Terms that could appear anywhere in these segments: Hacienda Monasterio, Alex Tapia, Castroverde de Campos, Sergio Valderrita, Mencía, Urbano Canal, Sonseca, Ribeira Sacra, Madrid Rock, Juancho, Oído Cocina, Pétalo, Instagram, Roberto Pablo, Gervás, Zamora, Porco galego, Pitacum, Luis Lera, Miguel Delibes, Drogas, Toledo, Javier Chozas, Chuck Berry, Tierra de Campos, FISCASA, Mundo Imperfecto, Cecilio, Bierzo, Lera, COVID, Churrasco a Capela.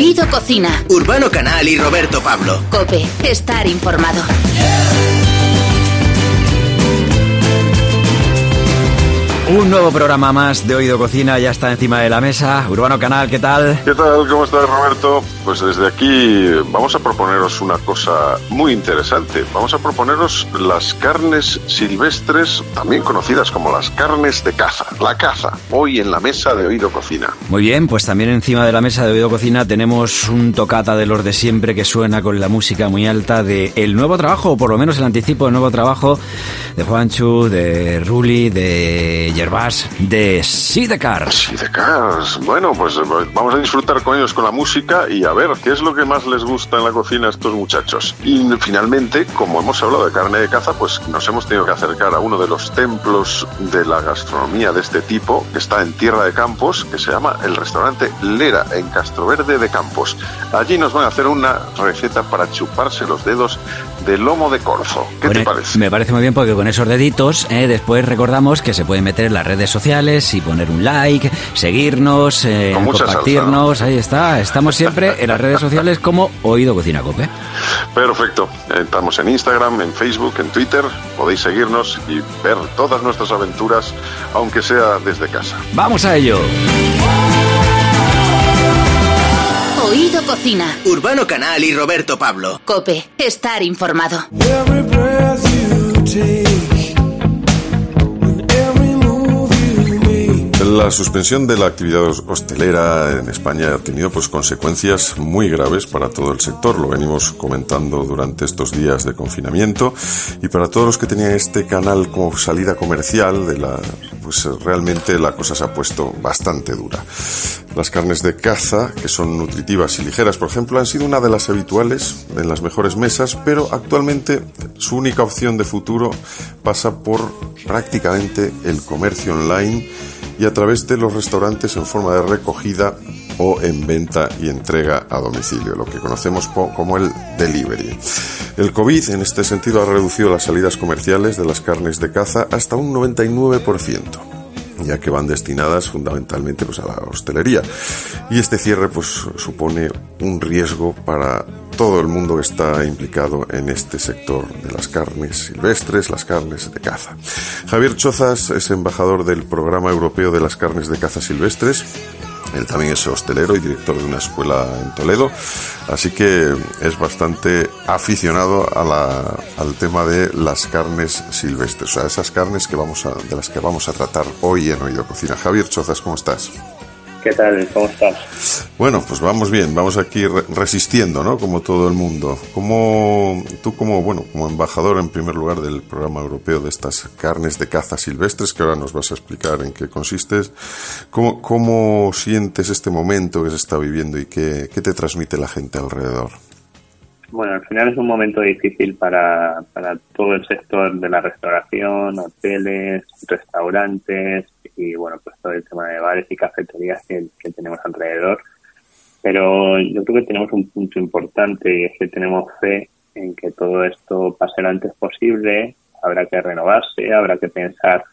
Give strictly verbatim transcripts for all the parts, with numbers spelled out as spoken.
Oído Cocina, Urbano Canal y Roberto Pablo. COPE, estar informado. Un nuevo programa más de Oído Cocina ya está encima de la mesa. Urbano Canal, ¿qué tal? ¿Qué tal? ¿Cómo estás, Roberto? Pues desde aquí vamos a proponeros una cosa muy interesante. Vamos a proponeros las carnes silvestres, también conocidas como las carnes de caza. La caza, hoy en la mesa de Oído Cocina. Muy bien, pues también encima de la mesa de Oído Cocina tenemos un tocata de los de siempre que suena con la música muy alta de el nuevo trabajo, o por lo menos el anticipo del nuevo trabajo de Juancho, de Ruli, de Gervás, de Sidecars. Sidecars. Bueno, pues vamos a disfrutar con ellos, con la música, y a ver qué es lo que más les gusta en la cocina a estos muchachos. Y finalmente, como hemos hablado de carne de caza, pues nos hemos tenido que acercar a uno de los templos de la gastronomía de este tipo, que está en Tierra de Campos, que se llama el restaurante Lera, en Castroverde de Campos. Allí nos van a hacer una receta para chuparse los dedos de lomo de corzo. ¿Qué bueno, te parece? Me parece muy bien, porque con esos deditos, eh, después recordamos que se pueden meter en las redes sociales y poner un like, seguirnos, eh, compartirnos, salsa, ¿no? Ahí está, estamos siempre en las redes sociales como Oído Cocina COPE. Perfecto, estamos en Instagram, en Facebook, en Twitter, podéis seguirnos y ver todas nuestras aventuras, aunque sea desde casa. ¡Vamos a ello! Oído Cocina, Urbano Canal y Roberto Pablo. COPE, estar informado. La suspensión de la actividad hostelera en España ha tenido pues consecuencias muy graves para todo el sector. Lo venimos comentando durante estos días de confinamiento, y para todos los que tenían este canal como salida comercial de la, pues realmente la cosa se ha puesto bastante dura. Las carnes de caza, que son nutritivas y ligeras, por ejemplo, han sido una de las habituales en las mejores mesas, pero actualmente su única opción de futuro pasa por prácticamente el comercio online y a través de los restaurantes en forma de recogida o en venta y entrega a domicilio, lo que conocemos como el delivery. El COVID, en este sentido, ha reducido las salidas comerciales de las carnes de caza hasta un noventa y nueve por ciento, ya que van destinadas fundamentalmente pues a la hostelería. Y este cierre pues supone un riesgo para todo el mundo que está implicado en este sector de las carnes silvestres, las carnes de caza. Javier Chozas es embajador del Programa Europeo de las Carnes de Caza Silvestres. Él también es hostelero y director de una escuela en Toledo, así que es bastante aficionado a la, al tema de las carnes silvestres, o sea, esas carnes que vamos a, de las que vamos a tratar hoy en Oído Cocina. Javier Chozas, ¿cómo estás? ¿Qué tal? ¿Cómo estás? Bueno, pues vamos bien, vamos aquí resistiendo, ¿no? Como todo el mundo. Como tú, como bueno, como embajador en primer lugar del Programa Europeo de estas carnes de caza silvestres, que ahora nos vas a explicar en qué consiste, ¿cómo, cómo sientes este momento que se está viviendo y qué, qué te transmite la gente alrededor? Bueno, al final es un momento difícil para, para todo el sector de la restauración, hoteles, restaurantes y, bueno, pues todo el tema de bares y cafeterías que, que tenemos alrededor. Pero yo creo que tenemos un punto importante, y es que tenemos fe en que todo esto pase lo antes posible. Habrá que renovarse, habrá que pensar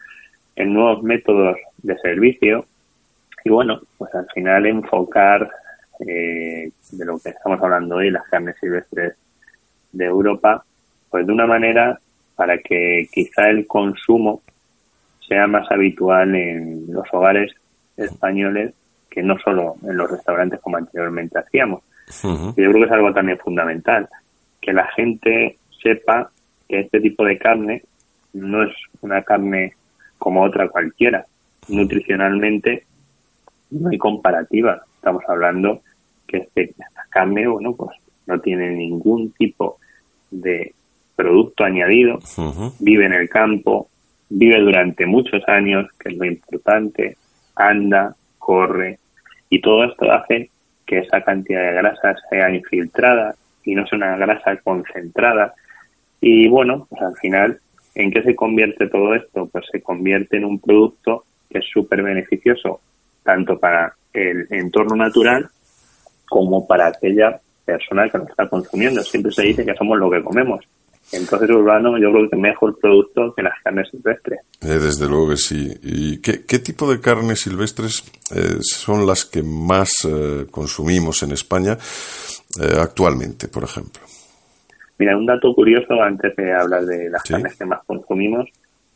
en nuevos métodos de servicio y, bueno, pues al final enfocar Eh, de lo que estamos hablando hoy, las carnes silvestres de Europa, pues de una manera para que quizá el consumo sea más habitual en los hogares españoles, que no solo en los restaurantes como anteriormente hacíamos. Uh-huh. Y yo creo que es algo también fundamental, que la gente sepa que este tipo de carne no es una carne como otra cualquiera. Nutricionalmente no hay comparativa. Estamos hablando que este, esta carne, bueno, pues no tiene ningún tipo de producto añadido. Uh-huh. Vive en el campo, vive durante muchos años, que es lo importante, anda, corre, y todo esto hace que esa cantidad de grasa sea infiltrada y no sea una grasa concentrada. Y bueno, pues al final, ¿en qué se convierte todo esto? Pues se convierte en un producto que es súper beneficioso, tanto para el entorno natural como para aquella persona que lo está consumiendo. Siempre se dice que somos lo que comemos, Entonces Urbano yo creo que mejor producto que las carnes silvestres. Eh, desde luego que sí. ¿Y qué, qué tipo de carnes silvestres eh, son las que más eh, consumimos en España eh, actualmente, por ejemplo? Mira, un dato curioso antes de hablar de las ¿Sí? carnes que más consumimos,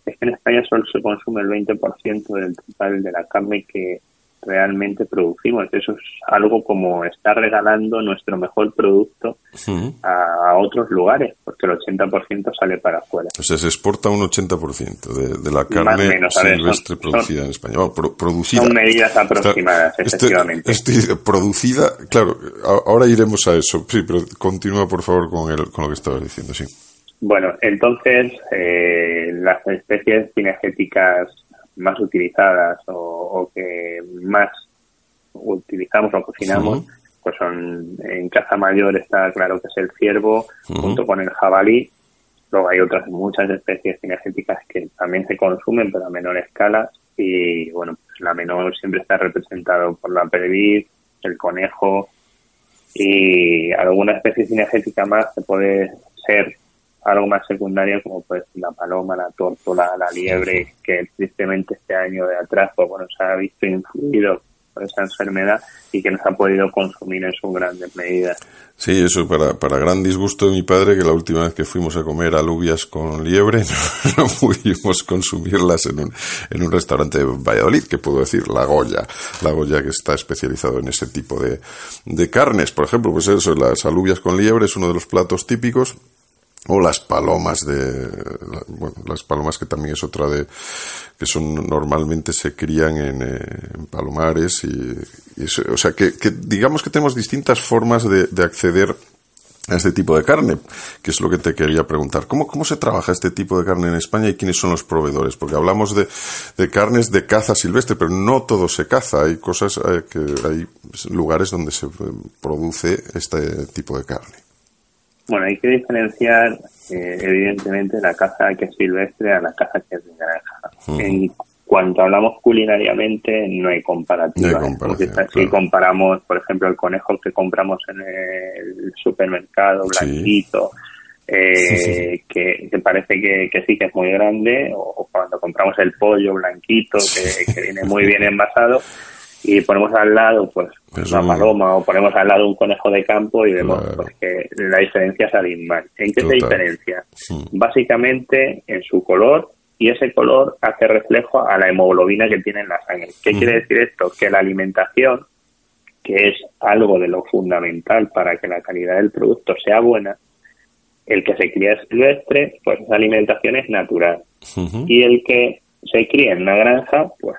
es que en España solo se consume el veinte por ciento del total de la carne que realmente producimos. Eso es algo como estar regalando nuestro mejor producto sí. a otros lugares, porque el ochenta por ciento sale para afuera. O sea, se exporta un ochenta por ciento de, de la carne menos, silvestre ver, son, producida son, en España. Bueno, pro, producida. Son medidas aproximadas, Está, efectivamente. Este, este, producida, claro, ahora iremos a eso. Sí, pero continúa, por favor, con, el, con lo que estabas diciendo, sí. Bueno, entonces, eh, las especies cinegéticas más utilizadas o, o que más utilizamos o cocinamos, uh-huh. pues son, en caza mayor está claro que es el ciervo, uh-huh. junto con el jabalí. Luego hay otras muchas especies cinegéticas que también se consumen, pero a menor escala. Y bueno, pues la menor siempre está representado por la perdiz, el conejo y alguna especie cinegética más que puede ser algo más secundario, como pues la paloma, la tórtola, la liebre, sí, sí. que tristemente este año de atrás pues bueno se ha visto influido por esa enfermedad y que no se ha podido consumir en sus grandes medidas. Sí, eso para para gran disgusto de mi padre, que la última vez que fuimos a comer alubias con liebre no, no pudimos consumirlas en un en un restaurante de Valladolid, que puedo decir, La Goya, La Goya, que está especializado en ese tipo de, de carnes. Por ejemplo, pues eso, las alubias con liebre es uno de los platos típicos. O las palomas de, bueno, las palomas que también es otra de, que son, normalmente se crían en, en palomares y, y eso, o sea que, que digamos que tenemos distintas formas de, de acceder a este tipo de carne, que es lo que te quería preguntar. ¿Cómo, cómo se trabaja este tipo de carne en España y quiénes son los proveedores? Porque hablamos de, de carnes de caza silvestre, pero no todo se caza. Hay cosas, eh, que hay lugares donde se produce este tipo de carne. Bueno, hay que diferenciar, eh, evidentemente, la caza que es silvestre a la caza que es de granja. Uh-huh. En cuanto hablamos culinariamente, no hay comparativa. No hay comparativa, claro. Si comparamos, por ejemplo, el conejo que compramos en el supermercado, blanquito, sí. Eh, sí, sí, sí. Que, que parece que, que sí que es muy grande, o cuando compramos el pollo blanquito, que, que viene muy bien envasado, y ponemos al lado pues es una paloma bien. O ponemos al lado un conejo de campo y vemos claro. pues, que la diferencia es abismal. ¿En qué Total. se diferencia? Sí. Básicamente en su color, y ese color hace reflejo a la hemoglobina que tiene en la sangre. ¿Qué mm. quiere decir esto? Que la alimentación, que es algo de lo fundamental para que la calidad del producto sea buena, el que se cría silvestre, pues esa alimentación es natural. Mm-hmm. Y el que se cría en una granja, pues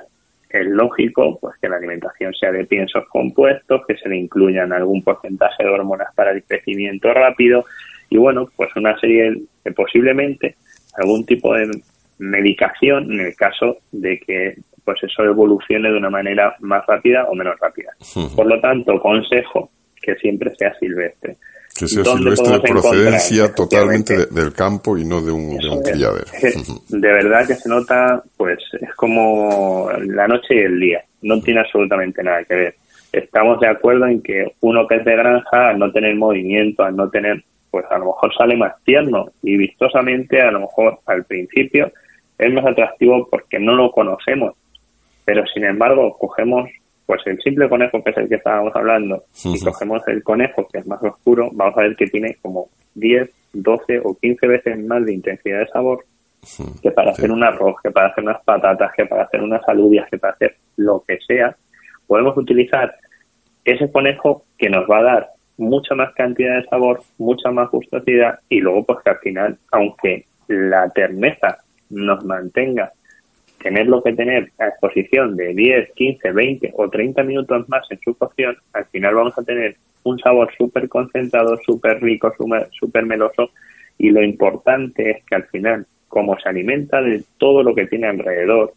es lógico pues que la alimentación sea de piensos compuestos, que se le incluyan algún porcentaje de hormonas para el crecimiento rápido y, bueno, pues una serie de posiblemente algún tipo de medicación en el caso de que pues eso evolucione de una manera más rápida o menos rápida. Uh-huh. Por lo tanto, consejo, que siempre sea silvestre. Que sea silvestre de procedencia totalmente de, del campo y no de un, de un criadero. De verdad que se nota, pues es como la noche y el día, no tiene absolutamente nada que ver. Estamos de acuerdo en que uno que es de granja, al no tener movimiento, al no tener, pues a lo mejor sale más tierno y vistosamente a lo mejor al principio es más atractivo porque no lo conocemos, pero sin embargo cogemos pues el simple conejo, que es el que estábamos hablando, uh-huh. y cogemos el conejo, que es más oscuro, vamos a ver que tiene como diez, doce o quince veces más de intensidad de sabor uh-huh. que para sí. hacer un arroz, que para hacer unas patatas, que para hacer unas alubias, que para hacer lo que sea. Podemos utilizar ese conejo que nos va a dar mucha más cantidad de sabor, mucha más gustosidad, y luego pues que al final, aunque la terneza nos mantenga, tener lo que tener a exposición de diez, quince, veinte o treinta minutos más en su cocción, al final vamos a tener un sabor súper concentrado, súper rico, súper meloso, y lo importante es que al final, como se alimenta de todo lo que tiene alrededor,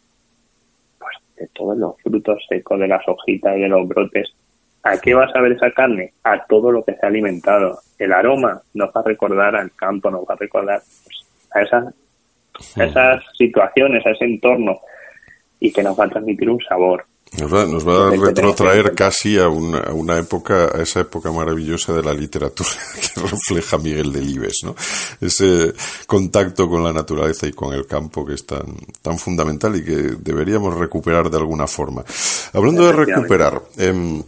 pues de todos los frutos secos, de las hojitas y de los brotes, ¿a qué vas a ver esa carne? A todo lo que se ha alimentado. El aroma nos va a recordar al campo, nos va a recordar pues, a esas esas situaciones, a ese entorno, y que nos va a transmitir un sabor. Nos va, nos va a retrotraer casi a una, a una época, a esa época maravillosa de la literatura que refleja Miguel Delibes, ¿no? Ese contacto con la naturaleza y con el campo que es tan, tan fundamental y que deberíamos recuperar de alguna forma. Hablando de recuperar, eh,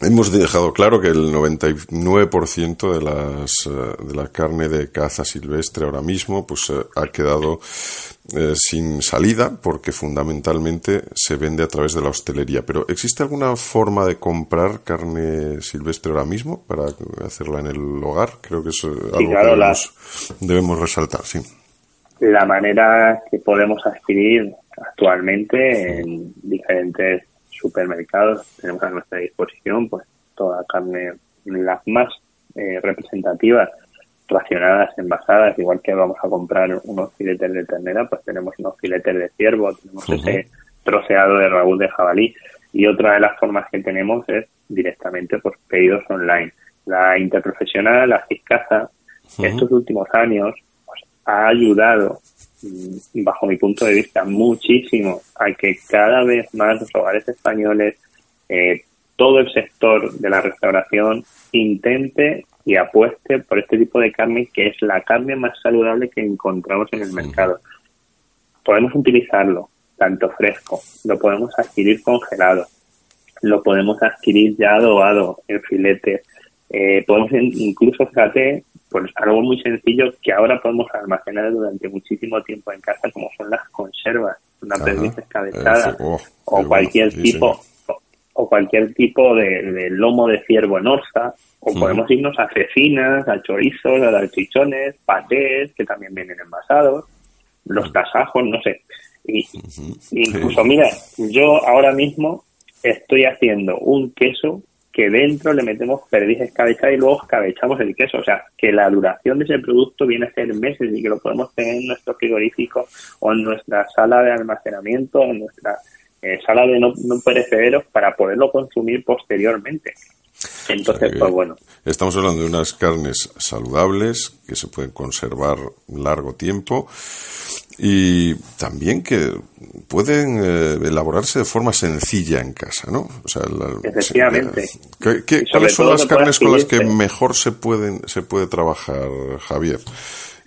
hemos dejado claro que el noventa y nueve por ciento de las, de la carne de caza silvestre ahora mismo pues ha quedado eh, sin salida porque fundamentalmente se vende a través de la hostelería. Pero ¿existe alguna forma de comprar carne silvestre ahora mismo para hacerla en el hogar? Creo que es algo sí, claro, que debemos, la, debemos resaltar, sí. La manera que podemos adquirir actualmente en diferentes supermercados, tenemos a nuestra disposición pues toda carne, las más eh, representativas, racionadas, envasadas. Igual que vamos a comprar unos filetes de ternera, pues tenemos unos filetes de ciervo, tenemos uh-huh. ese troceado de rabo de jabalí. Y otra de las formas que tenemos es directamente por pedidos online. La interprofesional, la FISCASA, uh-huh. estos últimos años pues, ha ayudado, bajo mi punto de vista, muchísimo a que cada vez más los hogares españoles, eh, todo el sector de la restauración, intente y apueste por este tipo de carne, que es la carne más saludable que encontramos en el mercado. Podemos utilizarlo tanto fresco, lo podemos adquirir congelado, lo podemos adquirir ya adobado en filetes, eh, podemos incluso, fíjate, pues algo muy sencillo que ahora podemos almacenar durante muchísimo tiempo en casa, como son las conservas, una perdiz escabechada oh, o cualquier bueno, tipo sí, o cualquier tipo de, de lomo de ciervo en orza, o mm. podemos irnos a cecinas, a chorizos, a salchichones, patés, que también vienen envasados, los tasajos, no sé. Y mm-hmm. incluso, sí. mira, yo ahora mismo estoy haciendo un queso que dentro le metemos perdiz escabechada y luego escabechamos el queso. O sea, que la duración de ese producto viene a ser meses y que lo podemos tener en nuestro frigorífico o en nuestra sala de almacenamiento o en nuestra eh, sala de no, no perecederos para poderlo consumir posteriormente. Entonces, o sea, pues bueno. Estamos hablando de unas carnes saludables que se pueden conservar largo tiempo y también que pueden eh, elaborarse de forma sencilla en casa, ¿no? O sea, la, efectivamente. ¿Qué, qué, ¿Cuáles son las carnes con las que mejor se pueden se puede trabajar, Javier?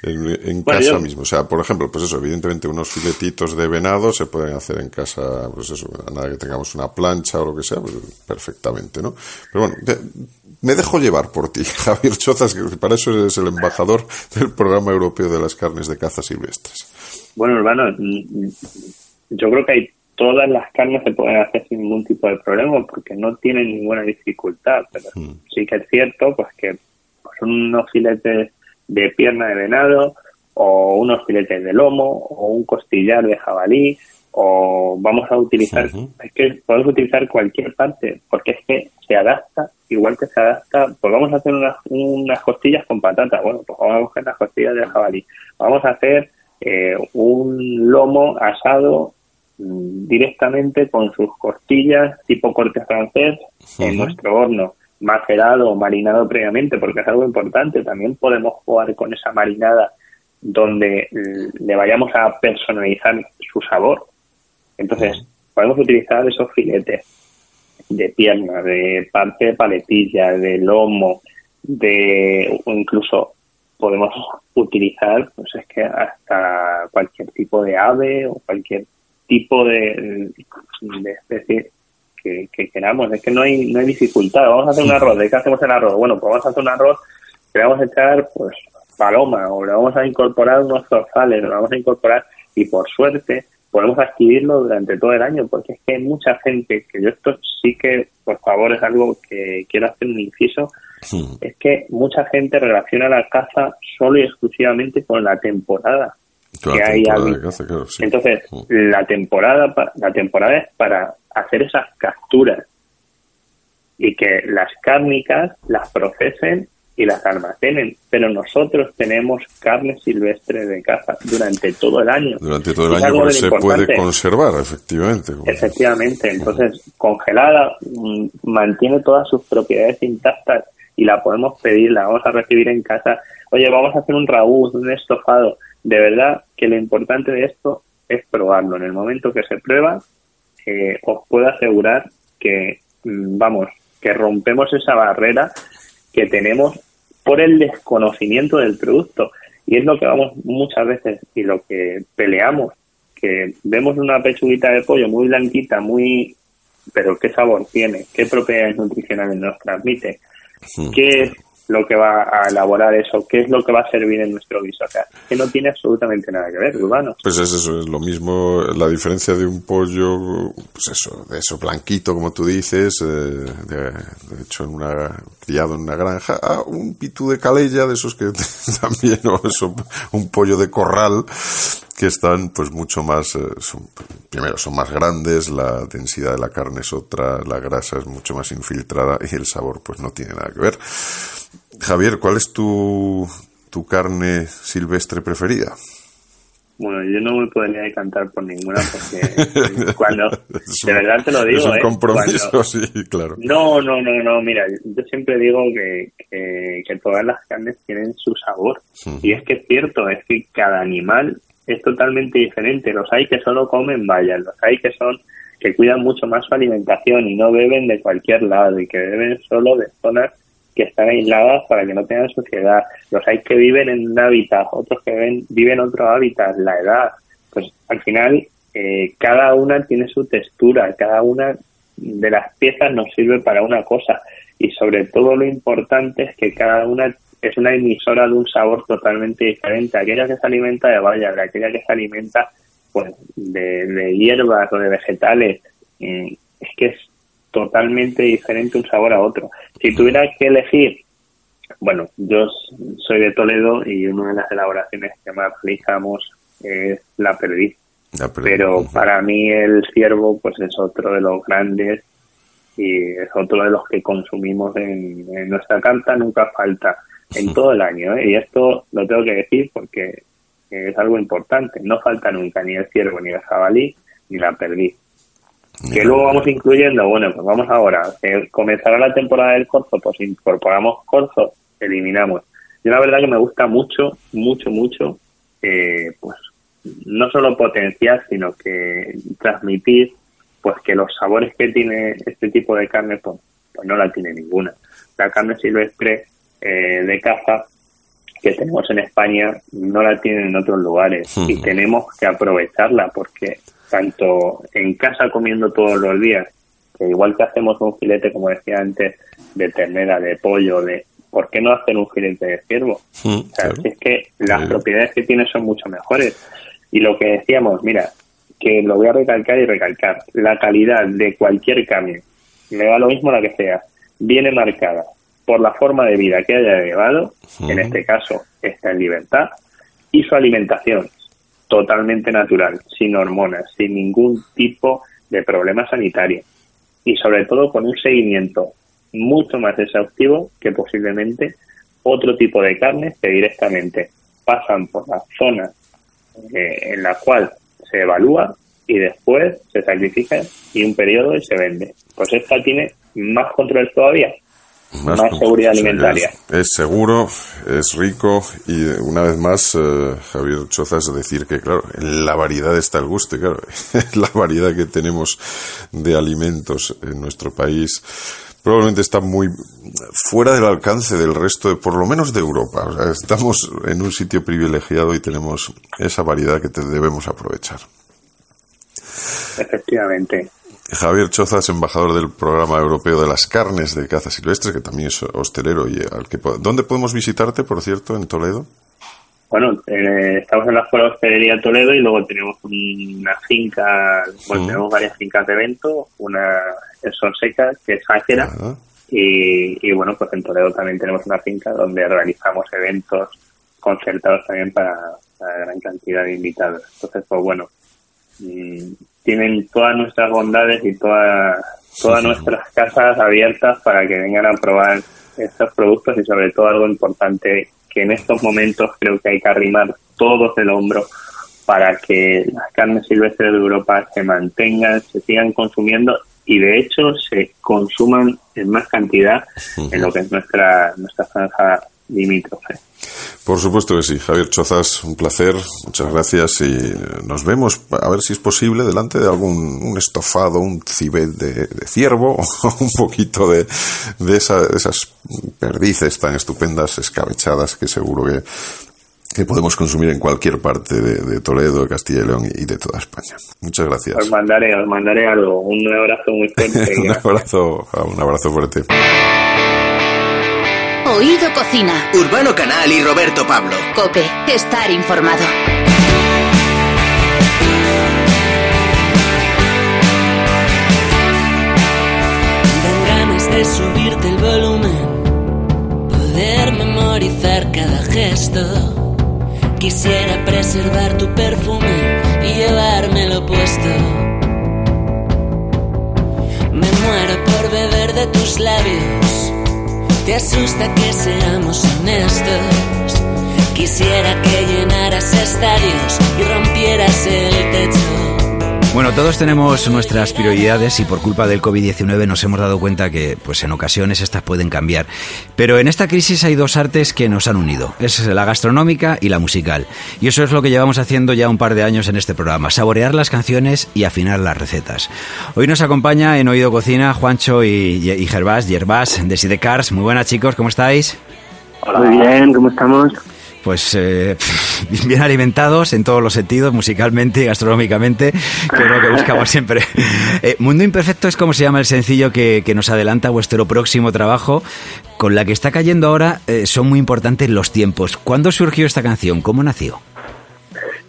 En, en bueno, casa yo... mismo, o sea, por ejemplo, pues eso, evidentemente unos filetitos de venado se pueden hacer en casa, pues eso, nada que tengamos una plancha o lo que sea, pues perfectamente, ¿no? Pero bueno, te, me dejo llevar por ti, Javier Chozas, que para eso eres el embajador del Programa Europeo de las Carnes de Caza Silvestres. Bueno, Urbano, yo creo que hay todas las carnes se pueden hacer sin ningún tipo de problema porque no tienen ninguna dificultad, pero mm. sí que es cierto, pues que son unos filetes de pierna de venado, o unos filetes de lomo, o un costillar de jabalí, o vamos a utilizar, uh-huh. es que podemos utilizar cualquier parte, porque es que se adapta, igual que se adapta, pues vamos a hacer unas, unas costillas con patata, bueno, pues vamos a buscar las costillas de jabalí, vamos a hacer eh, un lomo asado mmm, directamente con sus costillas, tipo corte francés, uh-huh. en nuestro horno, macerado o marinado previamente, porque es algo importante. También podemos jugar con esa marinada donde le vayamos a personalizar su sabor. Entonces, podemos utilizar esos filetes de pierna, de parte de paletilla, de lomo, de incluso podemos utilizar, pues es que hasta cualquier tipo de ave o cualquier tipo de, de especie Que, que queramos, es que no hay no hay dificultad. Vamos a hacer un arroz, ¿de qué hacemos el arroz? Bueno, pues vamos a hacer un arroz, le vamos a echar pues paloma, o le vamos a incorporar unos zorzales, le vamos a incorporar, y por suerte podemos adquirirlo durante todo el año, porque es que hay mucha gente, que yo esto sí que, por favor, es algo que quiero hacer un inciso, sí. es que mucha gente relaciona la caza solo y exclusivamente con la temporada. Toda que hay casa, claro, sí. Entonces, sí. la temporada la temporada es para hacer esas capturas y que las cárnicas las procesen y las almacenen, pero nosotros tenemos carne silvestre de caza durante todo el año. Durante todo el es año porque se importante. Puede conservar, efectivamente. Efectivamente, entonces uh-huh. congelada mantiene todas sus propiedades intactas y la podemos pedir, la vamos a recibir en casa. Oye, vamos a hacer un ragú, un estofado. De verdad que lo importante de esto es probarlo. En el momento que se prueba, eh, os puedo asegurar que, vamos, que rompemos esa barrera que tenemos por el desconocimiento del producto. Y es lo que vamos muchas veces y lo que peleamos, que vemos una pechuguita de pollo muy blanquita, muy... pero ¿qué sabor tiene? ¿Qué propiedades nutricionales nos transmite? ¿Qué es lo que va a elaborar eso? ¿Qué es lo que va a servir en nuestro guiso? O sea, que no tiene absolutamente nada que ver, Urbano. Pues es eso, es lo mismo, la diferencia de un pollo, pues eso, de eso blanquito, como tú dices, eh, de, de hecho en una, criado en una granja, a un pitú de calella, de esos que también, o eso, un pollo de corral, que están pues mucho más, eh, son, primero son más grandes, la densidad de la carne es otra, la grasa es mucho más infiltrada y el sabor pues no tiene nada que ver. Javier, ¿cuál es tu, tu carne silvestre preferida? Bueno, yo no me podría decantar por ninguna porque cuando... un, de verdad te lo digo, ¿eh? Es un compromiso, cuando, sí, claro. No, no, no, no, mira, yo siempre digo que, que, que todas las carnes tienen su sabor. Uh-huh. Y es que es cierto, es que cada animal es totalmente diferente. Los hay que solo comen bayas, los hay que son... que cuidan mucho más su alimentación y no beben de cualquier lado y que beben solo de zonas que están aisladas para que no tengan suciedad. Los hay que viven en un hábitat, otros que ven, viven en otro hábitat, la edad. Pues al final, eh, cada una tiene su textura, cada una de las piezas nos sirve para una cosa. Y sobre todo lo importante es que cada una es una emisora de un sabor totalmente diferente. Aquella que se alimenta de bayas, de aquella que se alimenta pues de, de hierbas o de vegetales, eh, es que es totalmente diferente un sabor a otro. Si tuviera que elegir, bueno, yo soy de Toledo y una de las elaboraciones que más realizamos es la perdiz. La perdiz. Pero para mí el ciervo pues es otro de los grandes y es otro de los que consumimos en, en nuestra carta, nunca falta en todo el año, ¿eh? Y esto lo tengo que decir porque es algo importante, no falta nunca ni el ciervo, ni el jabalí, ni la perdiz. Que luego vamos incluyendo, bueno, pues vamos ahora, eh, comenzará la temporada del corzo, pues incorporamos corzo, eliminamos. Yo la verdad que me gusta mucho, mucho, mucho, eh, pues no solo potenciar, sino que transmitir, pues que los sabores que tiene este tipo de carne, pues, pues no la tiene ninguna. La carne silvestre eh, de caza que tenemos en España no la tienen en otros lugares hmm. y tenemos que aprovecharla porque... tanto en casa comiendo todos los días, que igual que hacemos un filete, como decía antes, de ternera, de pollo, de ¿por qué no hacer un filete de ciervo? Sí, o sea, claro. Es que las sí. propiedades que tiene son mucho mejores. Y lo que decíamos, mira, que lo voy a recalcar y recalcar, la calidad de cualquier carne, me da lo mismo la que sea, viene marcada por la forma de vida que haya llevado, sí. en este caso está en libertad, y su alimentación. Totalmente natural, sin hormonas, sin ningún tipo de problema sanitario y sobre todo con un seguimiento mucho más exhaustivo que posiblemente otro tipo de carnes que directamente pasan por la zona eh, en la cual se evalúa y después se sacrifica y un periodo y se vende. Pues esta tiene más control todavía. Más, más seguridad alimentaria. Es, es seguro, es rico y una vez más, eh, Javier Chozas, decir que, claro, en la variedad está el gusto, y claro, la variedad que tenemos de alimentos en nuestro país probablemente está muy fuera del alcance del resto, de, por lo menos de Europa. O sea, estamos en un sitio privilegiado y tenemos esa variedad que te debemos aprovechar. Efectivamente. Javier Chozas, embajador del Programa Europeo de las Carnes de Caza Silvestre, que también es hostelero. Y al que ¿Dónde podemos visitarte, por cierto, en Toledo? Bueno, eh, estamos en la Escuela de Hostelería Toledo y luego tenemos una finca, sí. bueno, tenemos varias fincas de evento, una en Sonseca, que es Hácera, ah. y, y bueno, pues en Toledo también tenemos una finca donde realizamos eventos concertados también para, para gran cantidad de invitados. Entonces, pues bueno... Mmm, tienen todas nuestras bondades y toda, todas sí, sí. nuestras casas abiertas para que vengan a probar estos productos y sobre todo algo importante que en estos momentos creo que hay que arrimar todos el hombro para que las carnes silvestres de Europa se mantengan, se sigan consumiendo y de hecho se consuman en más cantidad en lo que es nuestra, nuestra franja limítrofe. Por supuesto que sí, Javier Chozas, un placer, muchas gracias y nos vemos, a ver si es posible, delante de algún un estofado, un civet de, de ciervo o un poquito de, de esa, esas perdices tan estupendas, escabechadas, que seguro que, que podemos consumir en cualquier parte de, de Toledo, de Castilla y León y de toda España. Muchas gracias. Os mandaré, os mandaré algo, un abrazo muy fuerte. un, abrazo, un abrazo fuerte. Oído Cocina, Urbano Canal y Roberto Pablo. COPE, estar informado. Dan ganas de subirte el volumen, poder memorizar cada gesto. Quisiera preservar tu perfume y llevármelo puesto. Me muero por beber de tus labios. Te asusta que seamos honestos. Quisiera que llenaras estadios y rompieras el techo. Bueno, todos tenemos nuestras prioridades y por culpa del covid diecinueve nos hemos dado cuenta que, pues en ocasiones estas pueden cambiar. Pero en esta crisis hay dos artes que nos han unido. Es la gastronómica y la musical. Y eso es lo que llevamos haciendo ya un par de años en este programa. Saborear las canciones y afinar las recetas. Hoy nos acompaña en Oído Cocina Juancho y, y Gervás, Gervás de Sidecars. Muy buenas, chicos, ¿cómo estáis? Hola. Muy bien, ¿cómo estamos? Pues eh, bien alimentados en todos los sentidos, musicalmente y gastronómicamente, que es lo que buscamos siempre. eh, Mundo Imperfecto es como se llama el sencillo que, que nos adelanta vuestro próximo trabajo, con la que está cayendo ahora. eh, son muy importantes los tiempos. ¿Cuándo surgió esta canción? ¿Cómo nació?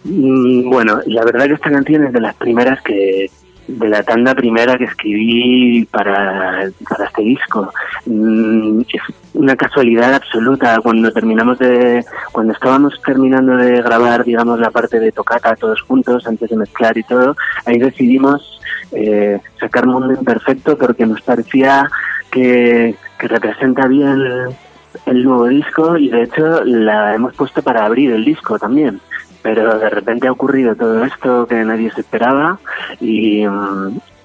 Mm, bueno, la verdad que esta canción es de las primeras que... de la tanda primera que escribí para, para este disco. Es una casualidad absoluta. Cuando terminamos de cuando estábamos terminando de grabar, digamos, la parte de tocata todos juntos, antes de mezclar y todo, ahí decidimos eh, sacar Mundo Imperfecto porque nos parecía que, que representa bien el nuevo disco, y de hecho la hemos puesto para abrir el disco también. Pero de repente ha ocurrido todo esto que nadie se esperaba y,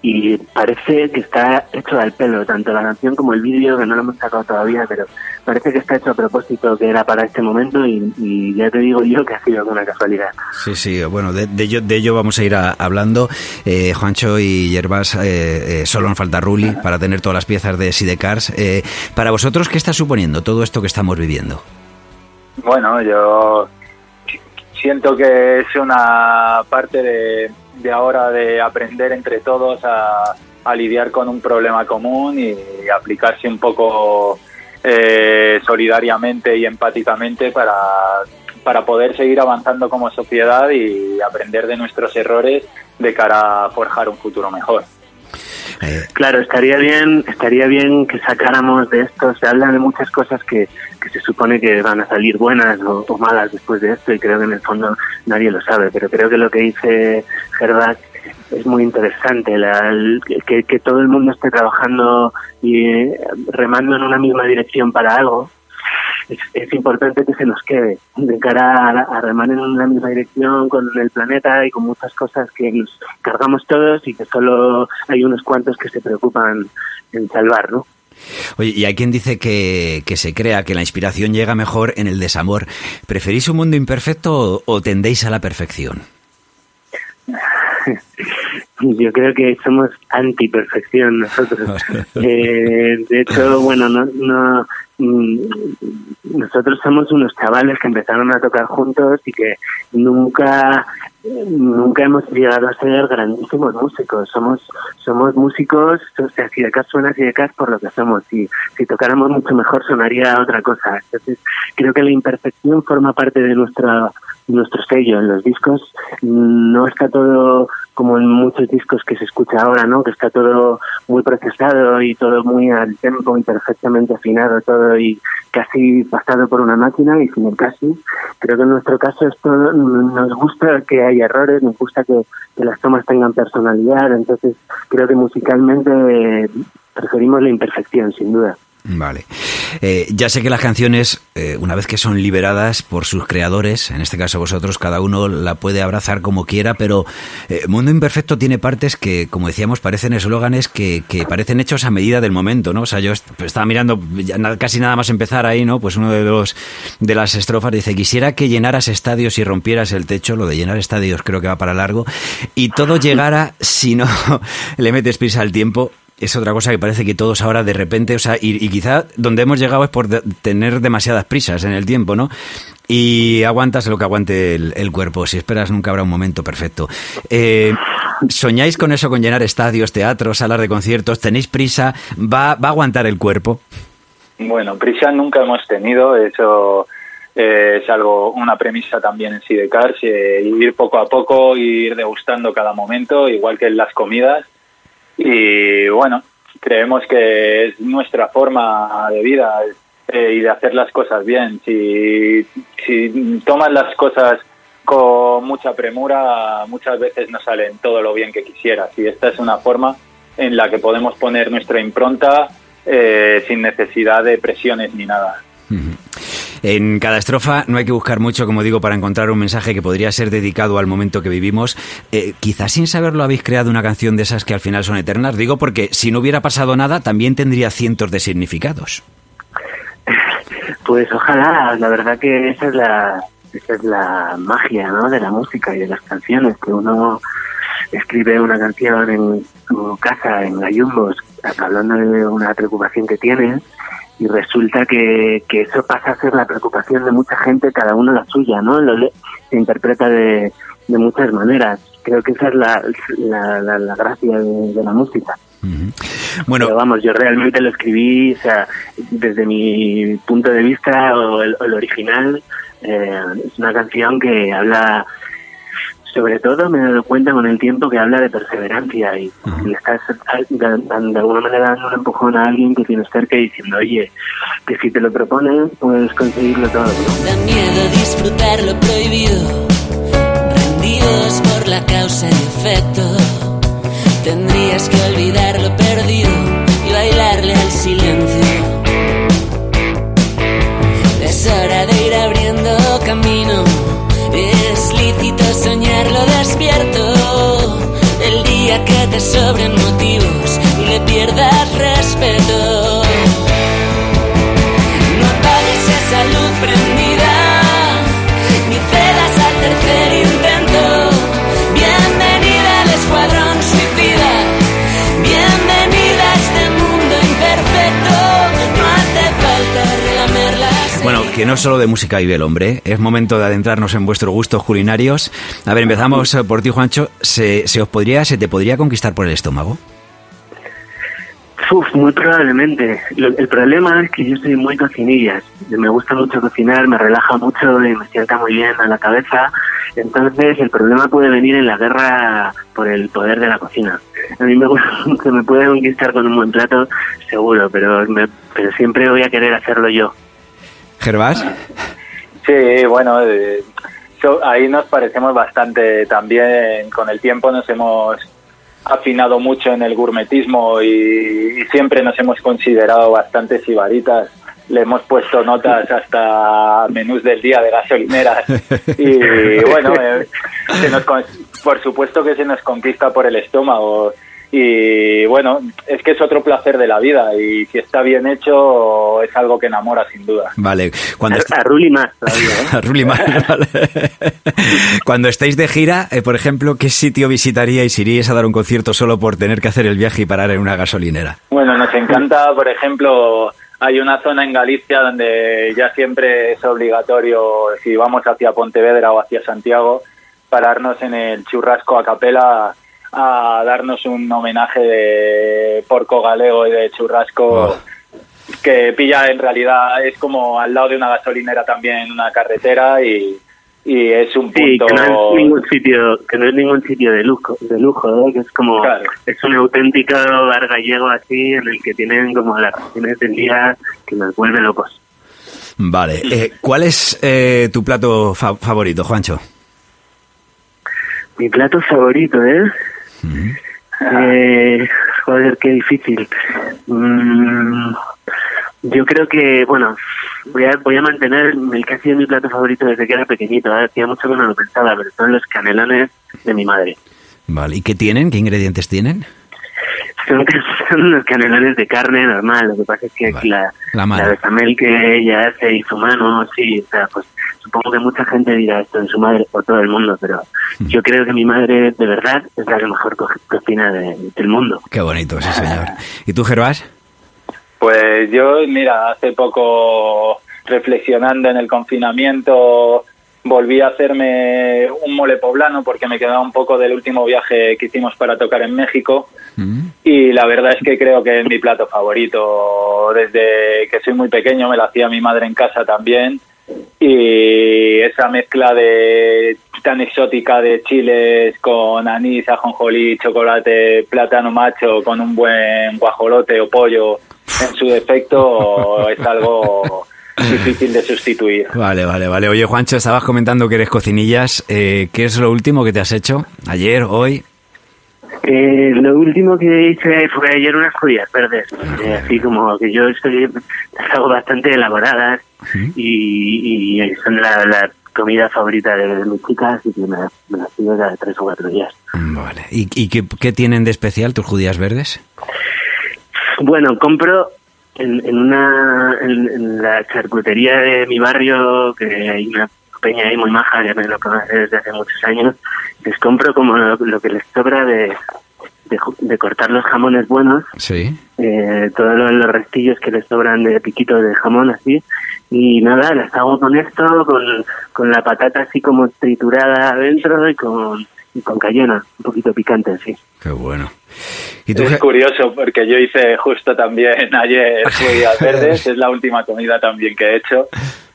y parece que está hecho al pelo, tanto la canción como el vídeo, que no lo hemos sacado todavía, pero parece que está hecho a propósito, que era para este momento, y, y ya te digo yo que ha sido una casualidad. Sí, sí, bueno, de, de, ello, de ello vamos a ir a, hablando. Eh, Juancho y Gervás, eh, eh, solo nos falta Ruli para tener todas las piezas de Sidecars. Eh, para vosotros, ¿qué está suponiendo todo esto que estamos viviendo? Bueno, yo... siento que es una parte de, de ahora de aprender entre todos a, a lidiar con un problema común y aplicarse un poco eh, solidariamente y empáticamente para, para poder seguir avanzando como sociedad y aprender de nuestros errores de cara a forjar un futuro mejor. Claro, estaría bien, estaría bien que sacáramos de esto. Se habla de muchas cosas que, que se supone que van a salir buenas o, o malas después de esto, y creo que en el fondo nadie lo sabe, pero creo que lo que dice Gervás es muy interesante, la, el, que, que todo el mundo esté trabajando y eh, remando en una misma dirección para algo. Es, es importante que se nos quede de cara a, a remar en la misma dirección con el planeta y con muchas cosas que nos cargamos todos y que solo hay unos cuantos que se preocupan en salvar, ¿no? Oye, y hay quien dice que, que se crea que la inspiración llega mejor en el desamor. ¿Preferís un mundo imperfecto o, o tendéis a la perfección? Yo creo que somos anti-perfección nosotros. eh, de hecho, bueno, no... no nosotros somos unos chavales que empezaron a tocar juntos y que nunca nunca hemos llegado a ser grandísimos músicos. Somos somos músicos, o sea, Sidecars suena Sidecars por lo que somos, y si tocáramos mucho mejor sonaría otra cosa. Entonces creo que la imperfección forma parte de nuestra nuestro sello. En los discos no está todo como en muchos discos que se escucha ahora, ¿no? Que está todo muy procesado y todo muy al tempo y perfectamente afinado todo y casi pasado por una máquina, y sin el casi. Creo que en nuestro caso esto nos gusta que haya errores, nos gusta que, que las tomas tengan personalidad. Entonces creo que musicalmente preferimos la imperfección, sin duda. Vale. Eh, ya sé que las canciones, eh, una vez que son liberadas por sus creadores, en este caso vosotros, cada uno la puede abrazar como quiera, pero eh, Mundo Imperfecto tiene partes que, como decíamos, parecen eslóganes que, que parecen hechos a medida del momento, ¿no? O sea, yo estaba mirando casi nada más empezar ahí, ¿no? Pues uno de los de las estrofas dice: quisiera que llenaras estadios y rompieras el techo. Lo de llenar estadios creo que va para largo. Y todo llegara, si no le metes prisa al tiempo. Es otra cosa que parece que todos ahora de repente, o sea, y, y quizá donde hemos llegado es por de, tener demasiadas prisas en el tiempo, ¿no? Y aguantas lo que aguante el, el cuerpo. Si esperas, nunca habrá un momento perfecto. Eh, ¿Soñáis con eso, con llenar estadios, teatros, salas de conciertos? ¿Tenéis prisa? ¿Va, va a aguantar el cuerpo? Bueno, prisa nunca hemos tenido, eso eh, es algo, una premisa también en Sidecars, eh, ir poco a poco, ir degustando cada momento, igual que en las comidas. Y bueno, creemos que es nuestra forma de vida eh, y de hacer las cosas bien. Si, si tomas las cosas con mucha premura, muchas veces no salen todo lo bien que quisieras. Y esta es una forma en la que podemos poner nuestra impronta eh, sin necesidad de presiones ni nada. Mm-hmm. En cada estrofa no hay que buscar mucho, como digo, para encontrar un mensaje que podría ser dedicado al momento que vivimos. Eh, quizás sin saberlo habéis creado una canción de esas que al final son eternas. Digo porque si no hubiera pasado nada también tendría cientos de significados. Pues ojalá, la verdad que esa es la, esa es la magia, ¿no?, de la música y de las canciones, que uno escribe una canción en su casa, en gallumbos, hablando de una preocupación que tiene. Y resulta que, que eso pasa a ser la preocupación de mucha gente, cada uno la suya, ¿no? Lo le, se interpreta de, de muchas maneras. Creo que esa es la, la, la, la gracia de, de la música. Uh-huh. Bueno, pero vamos, yo realmente lo escribí, o sea, desde mi punto de vista, o el, o el original, eh, es una canción que habla, sobre todo me he dado cuenta con el tiempo, que habla de perseverancia y, uh-huh, y estás de, de alguna manera dando un empujón a alguien que tienes cerca y diciendo: oye, que si te lo propones puedes conseguirlo todo. Da miedo disfrutar lo prohibido, rendidos por la causa y efecto. Tendrías que olvidar lo perdido y bailarle al silencio. Es hora de ir abriendo camino. Es lícito soñarlo despierto. El día que te sobren motivos y le pierdas respeto, no apagues esa luz prendida, ni cedas al tercer intento. Bienvenida al escuadrón suicida, bienvenida a este mundo imperfecto. No hace falta relamer la... Bueno, que no solo de música vive el hombre, ¿eh? Es momento de adentrarnos en vuestros gustos culinarios. A ver, empezamos por ti, Juancho. ¿Se, se os podría, se te podría conquistar por el estómago? Uf, muy probablemente. Lo, el problema es que yo soy muy cocinillas. Me gusta mucho cocinar, me relaja mucho y me sienta muy bien a la cabeza. Entonces, el problema puede venir en la guerra por el poder de la cocina. A mí me gusta, se me puede conquistar con un buen plato, seguro, pero, me, pero siempre voy a querer hacerlo yo. ¿Gervás? Sí, bueno, eh, so, ahí nos parecemos bastante también. Con el tiempo nos hemos afinado mucho en el gourmetismo y, y siempre nos hemos considerado bastante sibaritas. Le hemos puesto notas hasta menús del día de gasolineras. Y bueno, eh, se nos, por supuesto que se nos conquista por el estómago. Y bueno, es que es otro placer de la vida y si está bien hecho es algo que enamora sin duda. Vale, cuando a, est- a Ruli más todavía, ¿eh? A Ruli más, vale. Cuando estéis de gira, eh, por ejemplo, ¿qué sitio visitaríais? ¿Iríais a dar un concierto solo por tener que hacer el viaje y parar en una gasolinera? Bueno, nos encanta, por ejemplo, hay una zona en Galicia donde ya siempre es obligatorio, si vamos hacia Pontevedra o hacia Santiago, pararnos en el Churrasco a Capela a darnos un homenaje de Porco Galego y de Churrasco. Oh. Que pilla, en realidad es como al lado de una gasolinera también, una carretera, y, y es un punto... Sí, que no es ningún sitio, que no es ningún sitio de lujo, de lujo, ¿eh? Que es como... Claro. Es un auténtico bar gallego así, en el que tienen como las raciones del día que nos vuelve locos. Vale. Eh, ¿cuál es eh, tu plato fa- favorito, Juancho? Mi plato favorito, ¿eh? Uh-huh. Eh, joder, qué difícil. Mm, Yo creo que, bueno, voy a, voy a mantener el que ha sido mi plato favorito desde que era pequeñito. Hacía mucho que no lo pensaba, pero son los canelones de mi madre. Vale, ¿y qué tienen? ¿Qué ingredientes tienen? Son, son los canelones de carne normal, lo que pasa es que vale. la, la, la bechamel que ella hace y su mano, sí, o sea, pues supongo que mucha gente dirá esto de su madre o todo el mundo, pero mm. yo creo que mi madre de verdad es la que mejor co cocina de, del mundo. Qué bonito, sí señor. ¿Y tú, Gervás? Pues yo, mira, hace poco, reflexionando en el confinamiento, volví a hacerme un mole poblano porque me quedaba un poco del último viaje que hicimos para tocar en México. Mm. Y la verdad es que creo que es mi plato favorito. Desde que soy muy pequeño me lo hacía mi madre en casa también. Y esa mezcla de tan exótica de chiles con anís, ajonjolí, chocolate, plátano macho con un buen guajolote o pollo en su defecto es algo difícil de sustituir. Vale, vale, vale. Oye, Juancho, estabas comentando que eres cocinillas. Eh, ¿Qué es lo último que te has hecho? ¿Ayer? ¿Hoy? Eh, lo último que hice fue ayer unas judías verdes. Eh, así como que yo estoy, las hago bastante elaboradas. ¿Sí? y, y son la, la comida favorita de mis chicas y que me, me las pido cada tres o cuatro días. Vale. ¿Y, y qué, qué tienen de especial tus judías verdes? Bueno, compro en, en una en, en la charcutería de mi barrio, que hay una peña ahí muy maja, que me lo conoce desde hace muchos años. Les compro como lo, lo que les sobra de, de, de cortar los jamones buenos, sí. eh, todos los, los restillos que les sobran de piquitos de jamón, así. Y nada, las hago con esto, con, con la patata así como triturada adentro y con... con cayena, un poquito picante, sí. Qué bueno. ¿Y tú, es curioso porque yo hice justo también ayer judías verdes, es la última comida también que he hecho,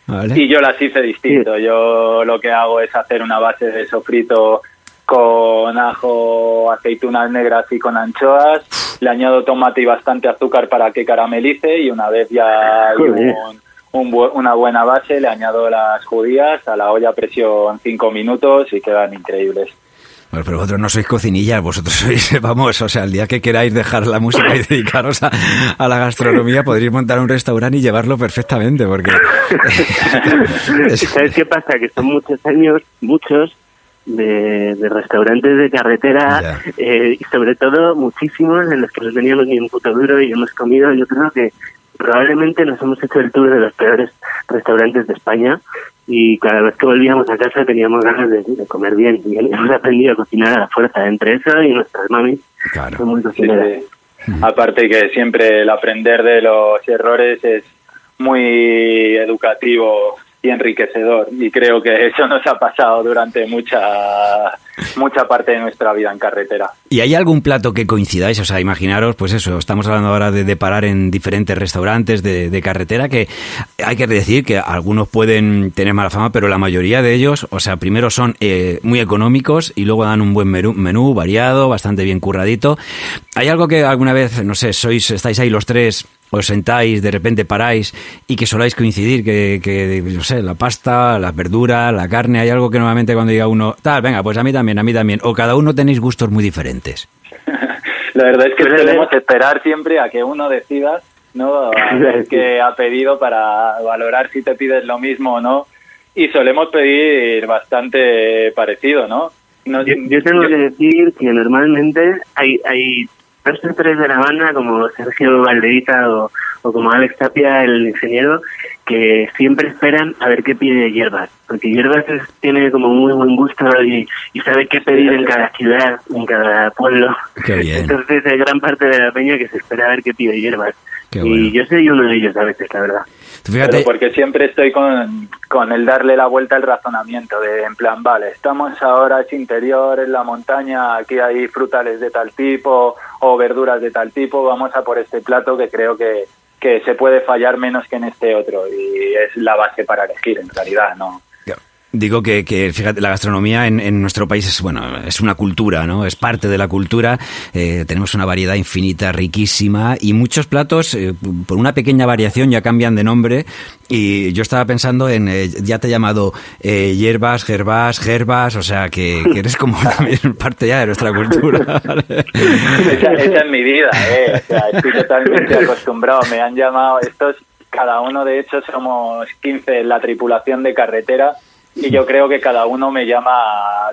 vale. Y yo las hice distinto, sí. Yo lo que hago es hacer una base de sofrito con ajo, aceitunas negras y con anchoas, le añado tomate y bastante azúcar para que caramelice y una vez ya hay un, un bu una buena base le añado las judías a la olla a presión cinco minutos y quedan increíbles. Bueno, pero vosotros no sois cocinillas, vosotros sois, vamos, o sea, el día que queráis dejar la música y dedicaros a, a la gastronomía, podréis montar un restaurante y llevarlo perfectamente, porque... ¿Sabes qué pasa? Que son muchos años, muchos, de, de restaurantes de carretera, eh, y sobre todo muchísimos en los que no teníamos ni un puto duro y hemos comido, yo creo que probablemente nos hemos hecho el tour de los peores restaurantes de España. Y cada vez que volvíamos a casa teníamos ganas de, de comer bien. Y hemos aprendido a cocinar a la fuerza, entre eso y nuestras mamis. Claro. Son muy cocineras. Sí, sí. Mm. Aparte que siempre el aprender de los errores es muy educativo y enriquecedor. Y creo que eso nos ha pasado durante mucha, mucha parte de nuestra vida en carretera. ¿Y hay algún plato que coincidáis? O sea, imaginaros, pues eso, estamos hablando ahora de, de parar en diferentes restaurantes de, de carretera, que hay que decir que algunos pueden tener mala fama, pero la mayoría de ellos, o sea, primero son eh, muy económicos y luego dan un buen menú, menú variado, bastante bien curradito. ¿Hay algo que alguna vez, no sé, sois estáis ahí los tres, os sentáis, de repente paráis y que soláis coincidir, que, que no sé, la pasta, las verduras, la carne, hay algo que normalmente cuando diga uno, tal, venga, pues a mí también, a mí también, o cada uno tenéis gustos muy diferentes? La verdad es que tenemos que esperar siempre a que uno decida, ¿no?, que ha pedido para valorar si te pides lo mismo o no, y solemos pedir bastante parecido, ¿no? Nos, yo, yo tengo yo... que decir que normalmente hay... hay... Los tres de la banda, como Sergio Valderrita o, o como Alex Tapia, el ingeniero, que siempre esperan a ver qué pide Gervás, porque Gervás es, tiene como muy buen gusto y, y sabe qué pedir en cada ciudad, en cada pueblo. Qué bien. Entonces hay gran parte de la peña que se espera a ver qué pide Gervás. Qué bueno. Y yo soy uno de ellos a veces, la verdad. Fíjate. Pero porque siempre estoy con, con el darle la vuelta al razonamiento, de en plan, vale, estamos ahora, es interior, en la montaña, aquí hay frutales de tal tipo o verduras de tal tipo, vamos a por este plato que creo que, que se puede fallar menos que en este otro, y es la base para elegir, en realidad, ¿no? Digo que, que, fíjate, la gastronomía en, en nuestro país es, bueno, es una cultura, ¿no? Es parte de la cultura. Eh, tenemos una variedad infinita, riquísima, y muchos platos, eh, por una pequeña variación, ya cambian de nombre. Y yo estaba pensando en, eh, ya te he llamado eh, Gervás, Gervás, Gervás, o sea, que, que eres como también parte ya de nuestra cultura. Esa, esa es mi vida, ¿eh? O sea, estoy totalmente acostumbrado. Me han llamado estos... cada uno, de hecho, somos quince en la tripulación de carretera, y yo creo que cada uno me llama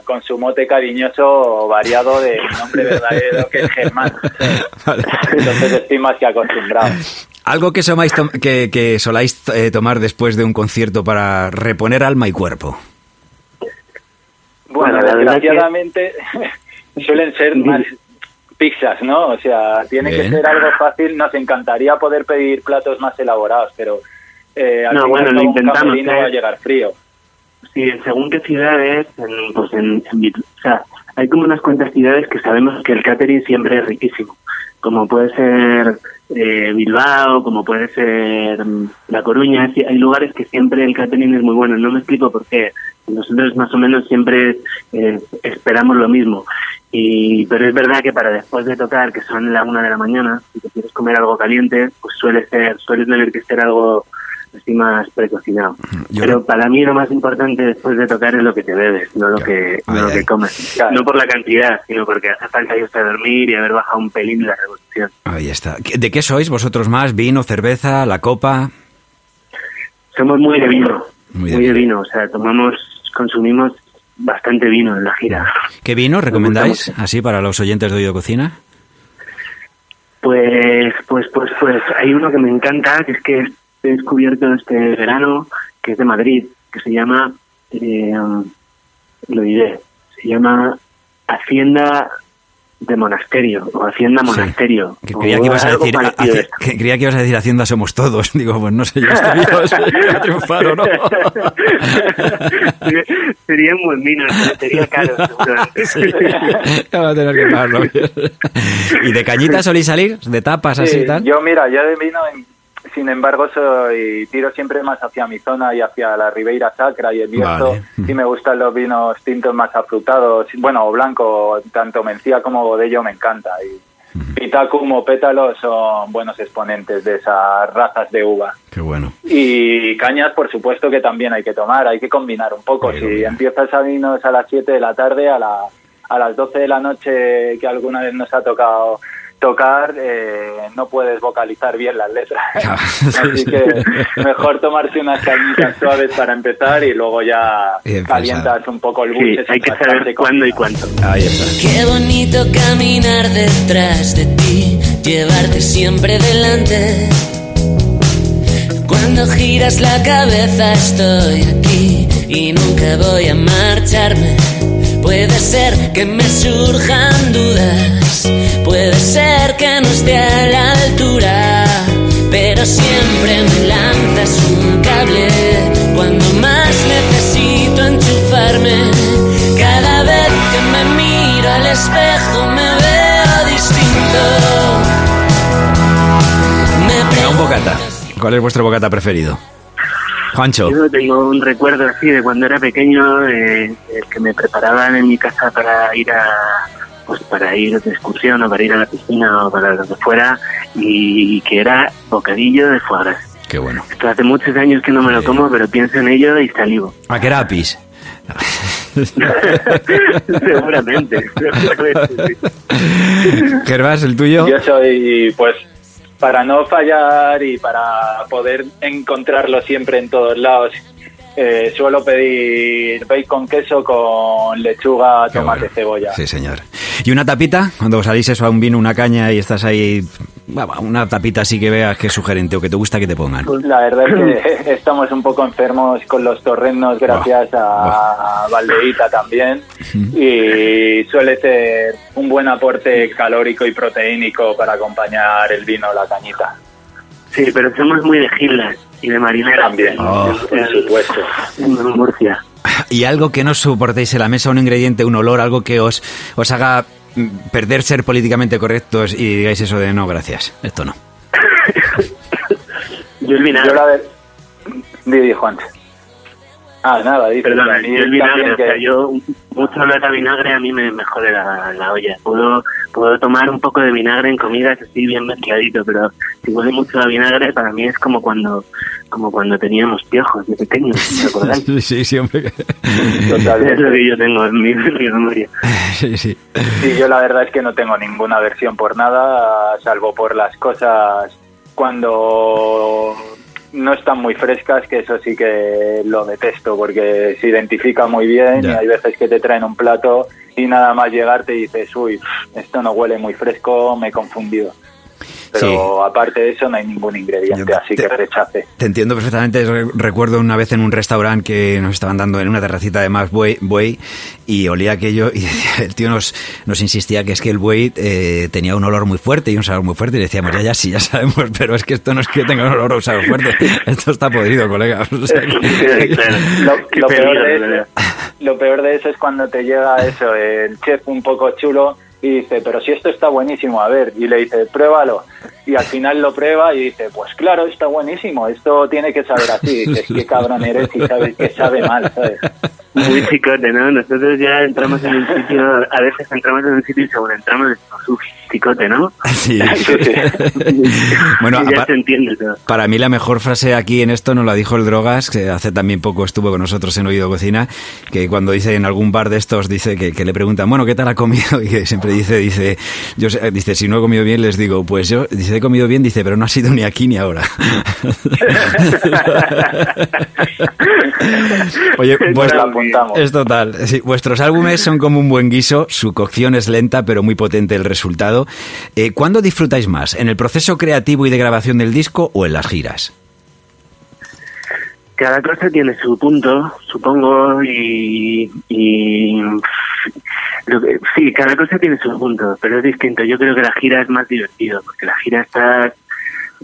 con su mote cariñoso variado de mi nombre verdadero, que es Germán. Vale. Entonces estoy más que acostumbrado. Algo que, somáis to- que, que soláis eh, tomar después de un concierto para reponer alma y cuerpo. Bueno, bueno desgraciadamente que... suelen ser más pizzas, ¿no? O sea, tiene Bien. que ser algo fácil. Nos encantaría poder pedir platos más elaborados, pero eh, al no, final bueno, lo intentamos, un va a llegar frío. Sí, según qué ciudades, en, pues en, en, o sea, hay como unas cuantas ciudades que sabemos que el catering siempre es riquísimo, como puede ser eh, Bilbao, como puede ser La Coruña. Hay lugares que siempre el catering es muy bueno, no me explico por qué. Nosotros más o menos siempre eh, esperamos lo mismo, y pero es verdad que para después de tocar, que son la una de la mañana, si te quieres comer algo caliente, pues suele ser, suele tener que ser algo... así más precocinado. Yo Pero creo... para mí lo más importante después de tocar es lo que te bebes, no lo claro. que no lo que comes. Claro. No por la cantidad, sino porque hace falta irse a dormir y haber bajado un pelín la revolución. Ahí está. ¿De qué sois vosotros más? ¿Vino, cerveza, la copa? Somos muy de vino. Muy de, muy de vino. vino. O sea, tomamos, consumimos bastante vino en la gira. ¿Qué vino recomendáis así para los oyentes de Oído Cocina? Pues, pues, pues, pues hay uno que me encanta, que es que es he descubierto este verano, que es de Madrid, que se llama, eh, lo diré, se llama Hacienda de Monasterio, o Hacienda Monasterio. Sí. Que creía, que ibas a decir, a, a, que creía que ibas a decir Hacienda Somos Todos. Digo, pues no sé yo, este vino se va a triunfar o no. Sería un buen vino, sería caro. Sí. Va a tener que pagarlo. ¿Y de cañita soléis salir? ¿De tapas así y sí, tal? Yo, mira, yo de vino... En... Sin embargo, soy tiro siempre más hacia mi zona y hacia la Ribeira Sacra y el Bierzo. Vale. Y me gustan los vinos tintos más afrutados, bueno, o blanco, tanto Mencía como Bodello me encanta. Y uh-huh. Pitacum o Pétalo son buenos exponentes de esas razas de uva. Qué bueno. Y cañas, por supuesto, que también hay que tomar, hay que combinar un poco. Qué si bien. Empiezas a vinos a las siete de la tarde, a, la, a las doce de la noche, que alguna vez nos ha tocado... tocar, eh, no puedes vocalizar bien las letras. Así que mejor tomarse unas cañitas suaves para empezar y luego ya calientas un poco el buche. Sí, hay que saber cuándo y cuánto. Ahí está. Qué bonito caminar detrás de ti, llevarte siempre delante. Cuando giras la cabeza estoy aquí y nunca voy a marcharme. Puede ser que me surjan dudas, puede ser que no esté a la altura, pero siempre me lanzas un cable cuando más necesito enchufarme. Cada vez que me miro al espejo me veo distinto. Me un bocata. ¿Cuál es vuestro bocata preferido? Juancho. Yo tengo un recuerdo así de cuando era pequeño, eh, el que me preparaban en mi casa para ir a, pues para ir de excursión o para ir a la piscina o para donde fuera, y que era bocadillo de foie gras. Qué bueno. Esto hace muchos años que no me lo como, pero pienso en ello y salivo. ¿A qué era apis? Seguramente. Gervás, ¿el tuyo? Yo soy, pues... para no fallar y para poder encontrarlo siempre en todos lados, eh, suelo pedir bacon queso con lechuga, Qué tomate, bueno. cebolla. Sí, señor. ¿Y una tapita? Cuando salís eso a un vino, una caña y estás ahí, una tapita así que veas que es sugerente o que te gusta que te pongan. Pues la verdad es que estamos un poco enfermos con los torrenos gracias wow. a wow. Valdeita también, y suele ser un buen aporte calórico y proteínico para acompañar el vino o la cañita. Sí, pero somos muy de gildas y de marinera también, oh. por supuesto. En Murcia. Y algo que no soportéis en la mesa, un ingrediente, un olor, algo que os, os haga perder ser políticamente correctos y digáis eso de no, gracias, esto no. Yo el vinagre. Yo la ver... Didi, Juan. Ah, nada, dice. Perdona, yo el vinagre, que... o sea, yo mucho olor a vinagre a mí me, me jode la, la olla. Puedo, puedo tomar un poco de vinagre en comidas así bien mezcladito, pero si huele mucho a vinagre para mí es como cuando... como cuando teníamos piojos de pequeños, ¿te acuerdas? Sí, siempre. Sí, total, es lo que yo tengo en mi memoria. Sí, sí. Sí, yo la verdad es que no tengo ninguna aversión por nada, salvo por las cosas cuando no están muy frescas, que eso sí que lo detesto, porque se identifica muy bien, yeah. y hay veces que te traen un plato y nada más llegar te dices, uy, esto no huele muy fresco, me he confundido. Pero sí. aparte de eso no hay ningún ingrediente, así te, que rechace. Te entiendo perfectamente. Recuerdo una vez en un restaurante que nos estaban dando en una terracita de más buey, buey y olía aquello y el tío nos, nos insistía que es que el buey eh, tenía un olor muy fuerte y un sabor muy fuerte y decíamos, ya, ya, sí, ya sabemos, pero es que esto no es que tenga un olor o un sabor fuerte, esto está podrido, colega. O sea, que... lo, lo, peor de eso, lo peor de eso es cuando te llega eso, el chef un poco chulo y dice, pero si esto está buenísimo, a ver, y le dice, pruébalo, y al final lo prueba y dice, pues claro, está buenísimo, esto tiene que saber así, y dices, qué cabrón eres y sabes que sabe mal, ¿sabes? Muy chicote, ¿no? Nosotros ya entramos en un sitio, a veces entramos en un sitio y según entramos en un chicote, ¿no? Sí. Bueno, ya se entiende todo. Para mí la mejor frase aquí en esto nos la dijo el Drogas, que hace también poco estuvo con nosotros en Oído Cocina, que cuando dice en algún bar de estos, dice que, que le preguntan, bueno, ¿qué tal ha comido? Y siempre dice, dice, yo dice, si no he comido bien, les digo, pues yo, dice, he comido bien, dice, pero no ha sido ni aquí ni ahora. Oye, pues la apuntamos. Es total. Sí, vuestros álbumes son como un buen guiso, su cocción es lenta pero muy potente el resultado. Eh, ¿Cuándo disfrutáis más? ¿En el proceso creativo y de grabación del disco o en las giras? Cada cosa tiene su punto, supongo, y... y... Sí, cada cosa tiene su punto, pero es distinto. Yo creo que la gira es más divertido, porque la gira estás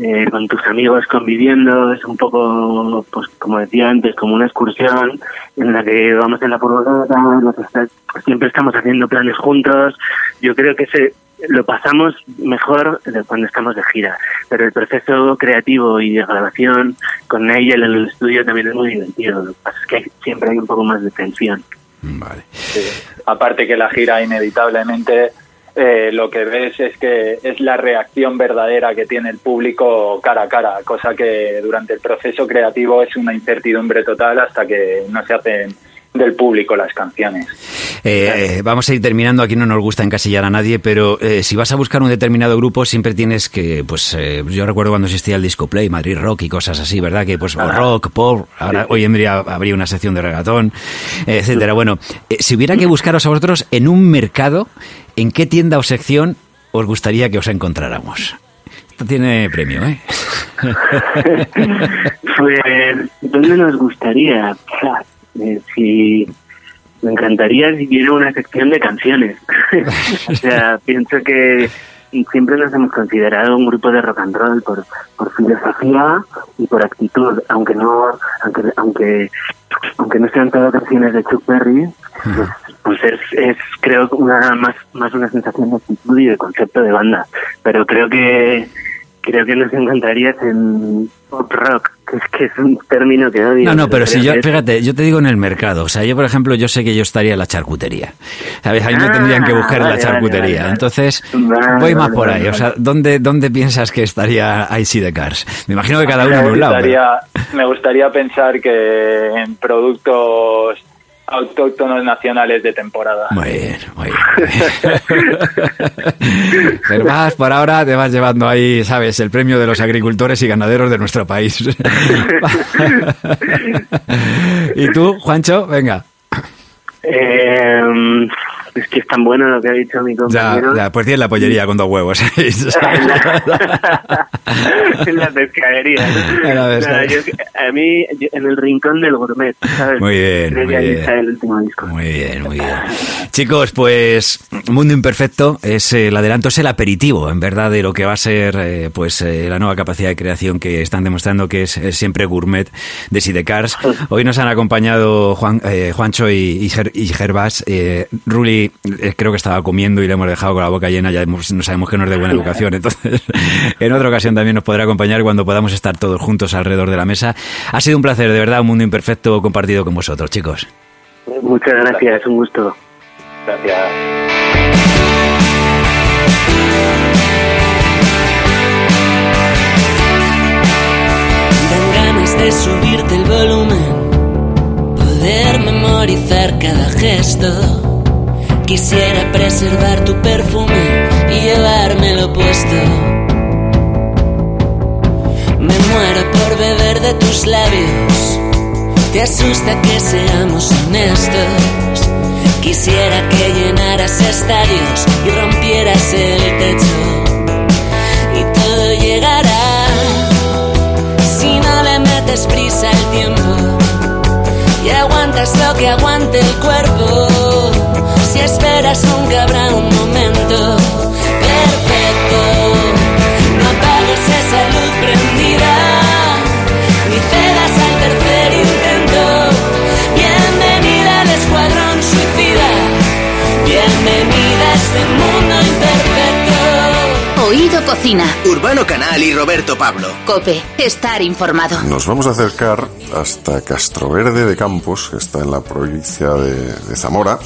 eh, con tus amigos conviviendo, es un poco, pues como decía antes, como una excursión en la que vamos en la furgoneta, pues, siempre estamos haciendo planes juntos. Yo creo que se, lo pasamos mejor cuando estamos de gira, pero el proceso creativo y de grabación con ella en el estudio también es muy divertido. Lo que pasa es que hay, siempre hay un poco más de tensión. Vale. Sí. Aparte que la gira inevitablemente eh, lo que ves es que es la reacción verdadera que tiene el público cara a cara, cosa que durante el proceso creativo es una incertidumbre total hasta que no se hacen del público las canciones. Eh, vamos a ir terminando, aquí no nos gusta encasillar a nadie, pero eh, si vas a buscar un determinado grupo siempre tienes que, pues eh, yo recuerdo cuando existía el Disco Play, Madrid Rock y cosas así, ¿verdad? Que pues ah, rock, pop, ahora sí. Hoy en día habría una sección de reggaetón, etcétera. Bueno, eh, si hubiera que buscaros a vosotros en un mercado, ¿en qué tienda o sección os gustaría que os encontráramos? Esto tiene premio, ¿eh? Pues, ¿dónde nos gustaría? Sí, me encantaría si hubiera una sección de canciones. O sea, pienso que siempre nos hemos considerado un grupo de rock and roll por, por filosofía y por actitud, aunque no, aunque aunque aunque no sean todas canciones de Chuck Berry, pues, pues es, es creo una más más una sensación de actitud y de concepto de banda. Pero creo que creo que nos encantarías en pop rock, que es, que es un término que odio. No, no, pero si yo, fíjate, yo te digo en el mercado, o sea, yo por ejemplo, yo sé que yo estaría en la charcutería, ¿sabes? Ahí ah, me tendrían que buscar en vale, la charcutería, vale, vale. Entonces vale, voy más vale, por ahí, vale. O sea, ¿dónde, dónde piensas que estaría Sidecars? Me imagino que cada uno de un lado. Pero... Me gustaría pensar que en productos... autóctonos nacionales de temporada. Muy bien, muy bien. Gervás, por ahora te vas llevando ahí, ¿sabes? El premio de los agricultores y ganaderos de nuestro país. ¿Y tú, Juancho? Venga. Eh, es que es tan bueno lo que ha dicho mi compañero. Ya, ya, pues tiene la pollería con dos huevos. En la pescadería. ¿No? La pescadería. No, yo, a mí, yo, en el rincón del gourmet, ¿sabes? Muy bien, muy bien. Está el último disco. Muy bien, muy bien. Chicos, pues Mundo Imperfecto es el adelanto, es el aperitivo, en verdad, de lo que va a ser eh, pues eh, la nueva capacidad de creación que están demostrando, que es, es siempre gourmet de Sidecars. Hoy nos han acompañado Juan, eh, Juancho y, y, Ger, y Gervás. Eh, Ruli eh, creo que estaba comiendo y le hemos dejado con la boca llena, ya hemos, no sabemos que no es de buena educación, entonces en otra ocasión también nos podrá acompañar cuando podamos estar todos juntos alrededor de la mesa. Ha sido un placer, de verdad, un Mundo Imperfecto compartido con vosotros, chicos. Muchas gracias, un gusto. Gracias. Dan ganas de subirte el volumen, poder memorizar cada gesto. Quisiera preservar tu perfume y llevármelo puesto. Me muero por beber de tus labios. Te asusta que seamos honestos. Quisiera que llenaras estadios y rompieras el techo. Y todo llegará si no le metes prisa al tiempo. Y aguantas lo que aguante el cuerpo. Si esperas nunca habrá un momento perfecto. No apagues esa luz prendida, ni cedas al tercer intento. Bienvenida al escuadrón suicida, bienvenida a este mundo imperfecto. Oído Cocina, Urbano Canal y Roberto Pablo. COPE, estar informado. Nos vamos a acercar hasta Castroverde de Campos, que está en la provincia de, de Zamora,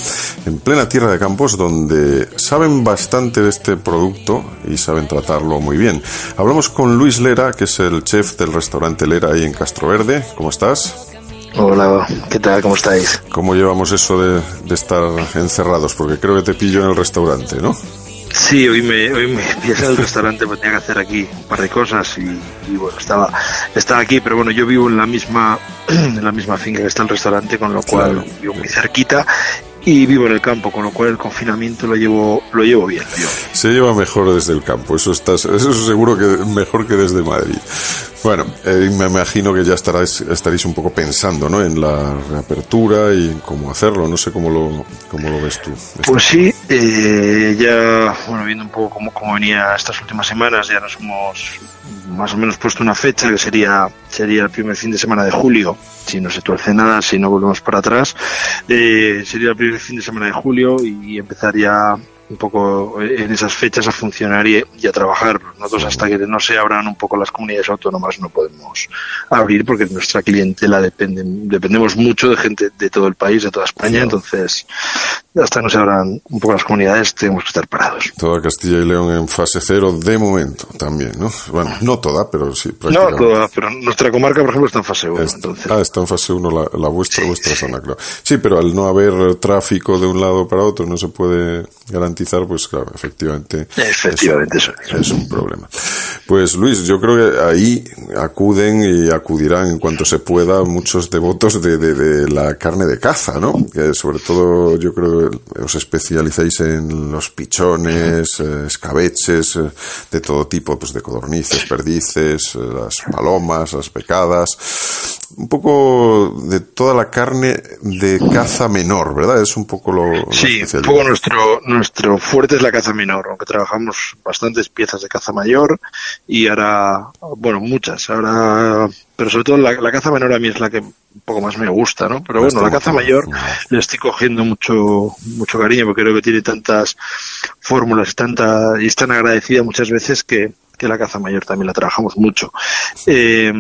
en plena Tierra de Campos, donde saben bastante de este producto y saben tratarlo muy bien. Hablamos con Luis Lera, que es el chef del restaurante Lera ahí en Castroverde. ¿Cómo estás? Hola, ¿qué tal? ¿Cómo estáis? ¿Cómo llevamos eso de, de estar encerrados? Porque creo que te pillo en el restaurante, ¿no? Sí, hoy me, hoy me pillé al restaurante porque tenía que hacer aquí un par de cosas y, y bueno, estaba, estaba aquí, pero bueno, yo vivo en la misma en la misma finca que está el restaurante, con lo cual claro, vivo muy cerquita y vivo en el campo, con lo cual el confinamiento lo llevo lo llevo bien. Lo llevo. Se lleva mejor desde el campo, eso estás, eso seguro que mejor que desde Madrid. Bueno, eh, me imagino que ya estaréis, estaréis un poco pensando, ¿no?, en la reapertura y en cómo hacerlo. No sé cómo lo, cómo lo ves tú. Pues sí, eh, ya, bueno, viendo un poco cómo, cómo venía estas últimas semanas, ya nos hemos más o menos puesto una fecha que sería sería el primer fin de semana de julio, si no se tuerce nada, si no volvemos para atrás. Eh, sería el primer fin de semana de julio y empezaría un poco en esas fechas a funcionar y, y a trabajar. Nosotros hasta que no se abran un poco las comunidades autónomas no podemos abrir porque nuestra clientela depende, dependemos mucho de gente de todo el país, de toda España, entonces hasta que no se abran un poco las comunidades tenemos que estar parados. Toda Castilla y León en fase cero de momento también, ¿no? Bueno, no toda, pero sí prácticamente. No toda, pero nuestra comarca, por ejemplo, está en fase uno. Está, entonces. Ah, está en fase uno la, la vuestra, sí, vuestra sí. Zona, claro. Sí, pero al no haber tráfico de un lado para otro no se puede garantizar. Pues claro, efectivamente, efectivamente es, eso. es un problema. Pues Luis, yo creo que ahí acuden y acudirán en cuanto se pueda muchos devotos de, de, de la carne de caza, ¿no? Que sobre todo yo creo que os especializáis en los pichones, escabeches, de todo tipo, pues de codornices, perdices, las palomas, las becadas, un poco de toda la carne de caza menor, ¿verdad? Es un poco lo, lo sí, un poco nuestro nuestro fuerte es la caza menor, aunque trabajamos bastantes piezas de caza mayor y ahora, bueno, muchas, ahora, pero sobre todo la, la caza menor a mí es la que un poco más me gusta, ¿no? Pero bueno, la caza mayor le estoy cogiendo mucho mucho cariño porque creo que tiene tantas fórmulas, tanta y es tan agradecida muchas veces que, que la caza mayor también la trabajamos mucho. Eh,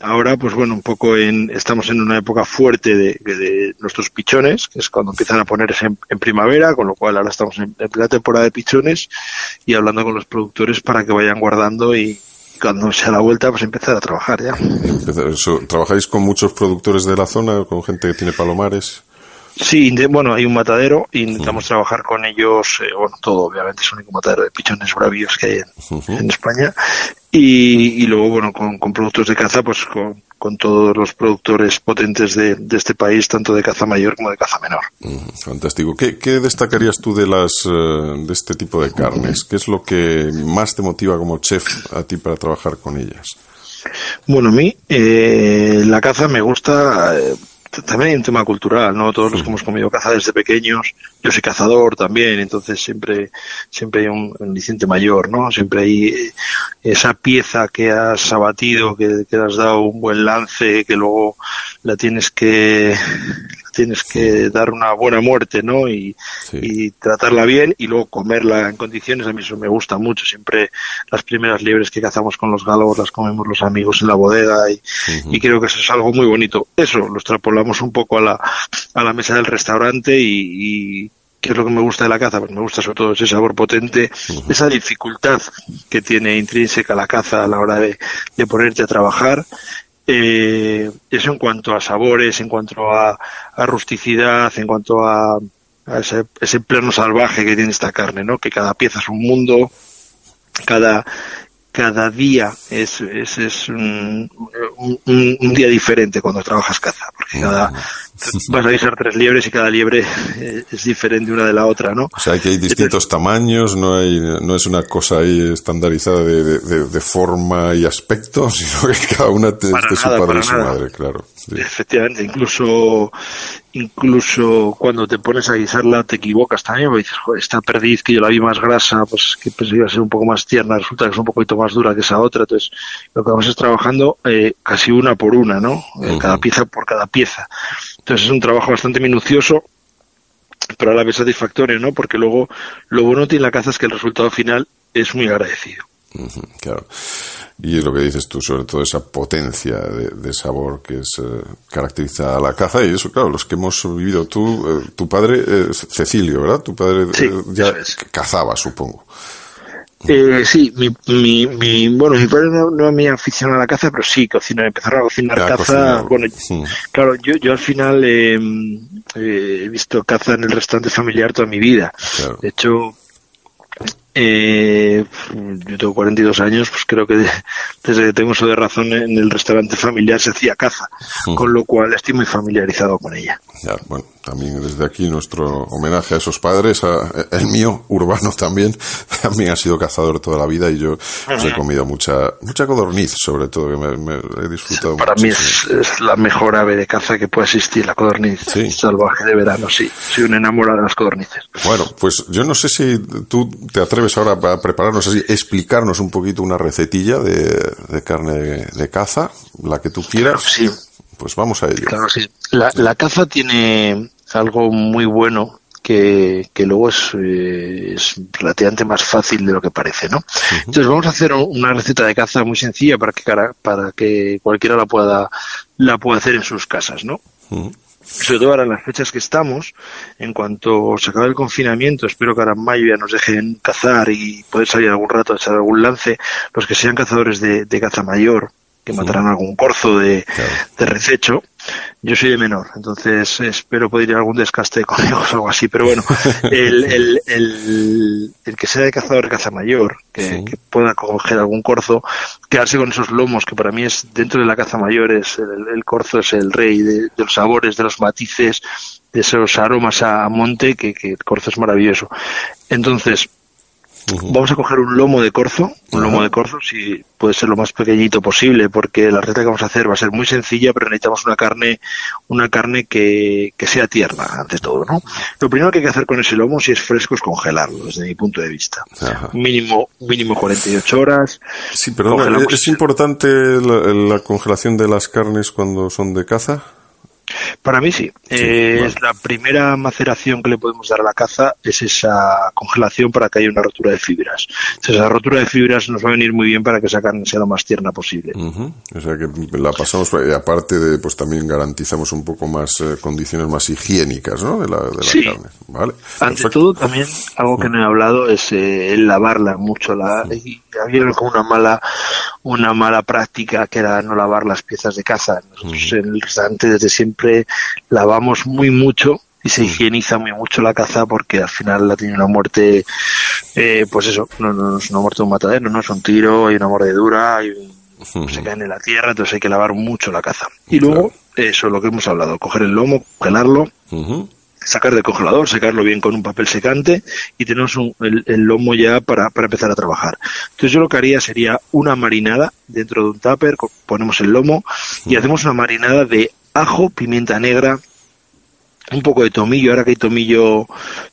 Ahora, pues bueno, un poco en, estamos en una época fuerte de, de, de nuestros pichones, que es cuando empiezan a ponerse en, en primavera, con lo cual ahora estamos en, en la temporada de pichones y hablando con los productores para que vayan guardando y cuando sea la vuelta, pues empezar a trabajar ya. ¿Trabajáis con muchos productores de la zona, con gente que tiene palomares? Sí, de, bueno, hay un matadero y intentamos uh-huh. trabajar con ellos, eh, bueno, todo, obviamente es el único matadero de pichones bravíos que hay en, uh-huh. en España. Y, y luego, bueno, con, con productos de caza, pues con, con todos los productores potentes de, de este país, tanto de caza mayor como de caza menor. Fantástico. ¿Qué, qué destacarías tú de las de este tipo de carnes? ¿Qué es lo que más te motiva como chef a ti para trabajar con ellas? Bueno, a mí eh, la caza me gusta. Eh, También hay un tema cultural, ¿no? Todos los que hemos comido caza desde pequeños, yo soy cazador también, entonces siempre siempre hay un aliciente mayor, ¿no? Siempre hay esa pieza que has abatido, que, que has dado un buen lance, que luego la tienes que tienes que dar una buena muerte, ¿no? Y, sí. y tratarla bien y luego comerla en condiciones. A mí eso me gusta mucho. Siempre las primeras liebres que cazamos con los galgos las comemos los amigos en la bodega y, uh-huh. y creo que eso es algo muy bonito. Eso lo extrapolamos un poco a la, a la mesa del restaurante y, y ¿qué es lo que me gusta de la caza? Pues me gusta sobre todo ese sabor potente, uh-huh. esa dificultad que tiene intrínseca la caza a la hora de, de ponerte a trabajar. Eh, eso en cuanto a sabores, en cuanto a, a rusticidad, en cuanto a, a ese, ese plano salvaje que tiene esta carne, ¿no? Que cada pieza es un mundo, cada cada día es, es, es un, un, un día diferente cuando trabajas caza, porque cada sí, sí. vas a avisar tres liebres y cada liebre es diferente una de la otra, ¿no? O sea, que hay distintos Entonces, tamaños, no hay no es una cosa ahí estandarizada de, de, de, de forma y aspecto, sino que cada una te, para es nada, su padre y su nada. madre, claro. Sí. Efectivamente, incluso... Incluso cuando te pones a guisarla te equivocas también, porque dices, joder, esta perdiz que yo la vi más grasa, pues que pensé que iba a ser un poco más tierna, resulta que es un poquito más dura que esa otra. Entonces lo que vamos es trabajando eh, casi una por una, ¿no? Eh, uh-huh. Cada pieza por cada pieza. Entonces es un trabajo bastante minucioso, pero a la vez satisfactorio, ¿no? Porque luego lo bueno que tiene la caza es que el resultado final es muy agradecido. Uh-huh, claro. Y es lo que dices tú, sobre todo esa potencia de, de sabor que es, eh, caracteriza a la caza. Y eso, claro, los que hemos vivido tú, eh, tu padre, eh, Cecilio, ¿verdad? Tu padre sí, eh, ya es. cazaba, supongo. Eh, sí, mi, mi, mi, bueno, mi padre no, no me aficionó a la caza, pero sí, cocina, empezaron a cocinar ya, caza. Cocinar. Bueno, mm. claro, yo, yo al final eh, eh, he visto caza en el restaurante familiar toda mi vida. Claro. De hecho... Eh, yo tengo cuarenta y dos años, pues creo que de, desde que tengo uso de razón en el restaurante familiar se hacía caza, uh-huh. con lo cual estoy muy familiarizado con ella. Ya, bueno, también desde aquí nuestro homenaje a esos padres, a, el mío, Urbano también, también ha sido cazador toda la vida y yo pues, he comido mucha mucha codorniz, sobre todo, que me, me he disfrutado mucho. Para muchísimo. mí es, es la mejor ave de caza que puede existir, la codorniz sí. salvaje de verano, sí, soy un enamorado de las codornices. Bueno, pues yo no sé si tú te atreves ahora para prepararnos así, explicarnos un poquito una recetilla de, de carne de, de caza, la que tú quieras. Claro, sí. Pues vamos a ello. Claro, sí. La, la caza tiene algo muy bueno que, que luego es, eh, es relativamente más fácil de lo que parece, ¿no? Uh-huh. Entonces vamos a hacer una receta de caza muy sencilla para que, para que cualquiera la pueda, la pueda hacer en sus casas, ¿no? Uh-huh. Sobre todo ahora en las fechas que estamos, en cuanto se acabe el confinamiento, espero que ahora en mayo ya nos dejen cazar y poder salir algún rato a echar algún lance, los que sean cazadores de, de caza mayor, que sí. matarán algún corzo de, claro. de rececho. Yo soy de menor, entonces espero poder ir a algún descaste de conejos o algo así, pero bueno, el, el, el, el que sea de cazador de caza mayor, que, sí. que pueda coger algún corzo, quedarse con esos lomos, que para mí es dentro de la caza mayor, es el, el corzo es el rey de, de los sabores, de los matices, de esos aromas a monte, que, que el corzo es maravilloso. Entonces... Uh-huh. Vamos a coger un lomo de corzo, un lomo de corzo, si puede ser lo más pequeñito posible, porque la receta que vamos a hacer va a ser muy sencilla, pero necesitamos una carne, una carne que, que sea tierna, ante todo, ¿no? Lo primero que hay que hacer con ese lomo, si es fresco, es congelarlo, desde mi punto de vista. Ajá. Mínimo, mínimo cuarenta y ocho horas. Sí, perdón, ¿es importante la, la congelación de las carnes cuando son de caza? Para mí sí, sí eh, bueno. es la primera maceración que le podemos dar a la caza, es esa congelación para que haya una rotura de fibras. Entonces la rotura de fibras nos va a venir muy bien para que esa carne sea lo más tierna posible. Uh-huh. O sea que la pasamos, aparte de, pues también garantizamos un poco más eh, condiciones más higiénicas, ¿no? De la, de la sí. carne. Vale. Ante Perfecto. todo también algo que no he hablado es eh, el lavarla mucho. La, uh-huh. y había como una mala, una mala práctica que era no lavar las piezas de caza. Nosotros uh-huh. en el restaurante desde siempre lavamos muy mucho y se higieniza muy mucho la caza porque al final la tiene una muerte, eh, pues eso, no, no es una muerte de un matadero, no es un tiro, hay una mordedura, hay un, uh-huh. se caen en la tierra, entonces hay que lavar mucho la caza. Y claro. luego, eso es lo que hemos hablado, coger el lomo, congelarlo, uh-huh. sacar del congelador, secarlo bien con un papel secante y tenemos un, el, el lomo ya para, para empezar a trabajar. Entonces yo lo que haría sería una marinada dentro de un tupper, ponemos el lomo y uh-huh. hacemos una marinada de ajo, pimienta negra, un poco de tomillo, ahora que hay tomillo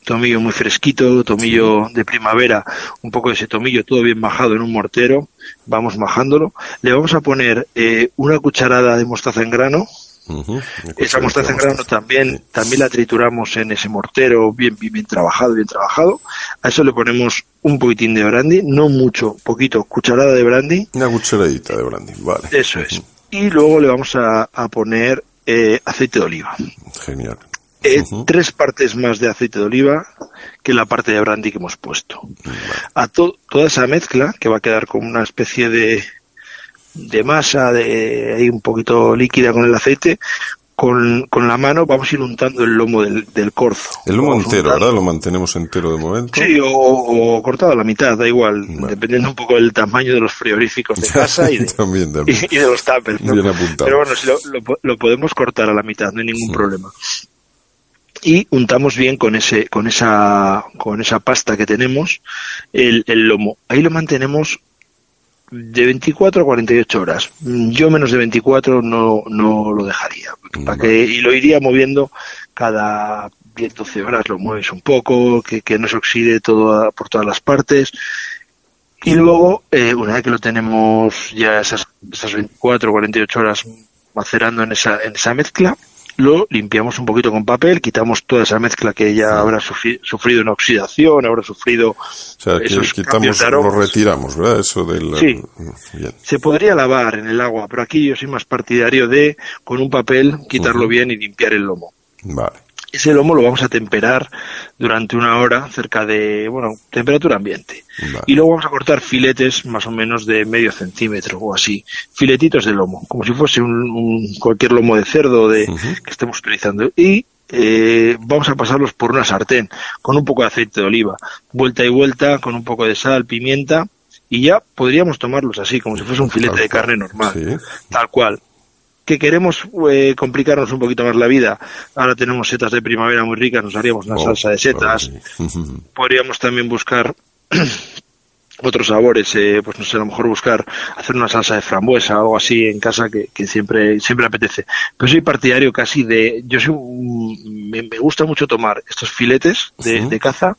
tomillo muy fresquito, tomillo de primavera, un poco de ese tomillo todo bien majado en un mortero, vamos majándolo, le vamos a poner eh, una cucharada de mostaza en grano, uh-huh, esa mostaza en grano también, también la trituramos en ese mortero bien, bien, bien trabajado, bien trabajado, a eso le ponemos un poquitín de brandy, no mucho, poquito, cucharada de brandy. Una cucharadita de brandy, vale. Eso es. Y luego le vamos a, a poner eh, aceite de oliva. Genial. Eh, uh-huh. Tres partes más de aceite de oliva que la parte de brandy que hemos puesto. Vale. A to- toda esa mezcla, que va a quedar como una especie de, de masa, de, ahí un poquito líquida con el aceite, Con, con la mano vamos a ir untando el lomo del, del corzo. El lomo vamos entero, untando. ¿Verdad? Lo mantenemos entero de momento. Sí, o, o cortado a la mitad, da igual, vale. Dependiendo un poco del tamaño de los frigoríficos de casa y de, también, también. Y, y de los tuppers, ¿no? Bien apuntado. Pero bueno, si lo, lo, lo podemos cortar a la mitad, no hay ningún sí. problema. Y untamos bien con ese, con esa, con esa pasta que tenemos el, el lomo. Ahí lo mantenemos de veinticuatro a cuarenta y ocho horas. Yo menos de veinticuatro no, no lo dejaría. Para que, y lo iría moviendo cada diez doce horas, lo mueves un poco, que, que no se oxide todo por todas las partes. Y luego, eh, una vez que lo tenemos ya esas, esas veinticuatro a cuarenta y ocho horas macerando en esa, en esa mezcla, lo limpiamos un poquito con papel, quitamos toda esa mezcla que ya habrá sufri sufrido una oxidación, habrá sufrido... O sea, que esos quitamos, lo retiramos, ¿verdad? Eso del... Sí, bien. Se podría lavar en el agua, pero aquí yo soy más partidario de, con un papel, quitarlo uh-huh. bien y limpiar el lomo. Vale. Ese lomo lo vamos a temperar durante una hora, cerca de, bueno, temperatura ambiente. Vale. Y luego vamos a cortar filetes más o menos de medio centímetro o así, filetitos de lomo, como si fuese un, un cualquier lomo de cerdo de, uh-huh. que estemos utilizando. Y eh, vamos a pasarlos por una sartén con un poco de aceite de oliva, vuelta y vuelta, con un poco de sal, pimienta, y ya podríamos tomarlos así, como si fuese un filete tal de carne normal, sí. tal cual. Que queremos eh, complicarnos un poquito más la vida. Ahora tenemos setas de primavera muy ricas, nos haríamos una oh, salsa de setas. Oh, sí. Podríamos también buscar otros sabores, eh, pues no sé, a lo mejor buscar hacer una salsa de frambuesa o algo así en casa que, que siempre siempre apetece. Pero soy partidario casi de... Yo soy un, me, me gusta mucho tomar estos filetes de, sí. de caza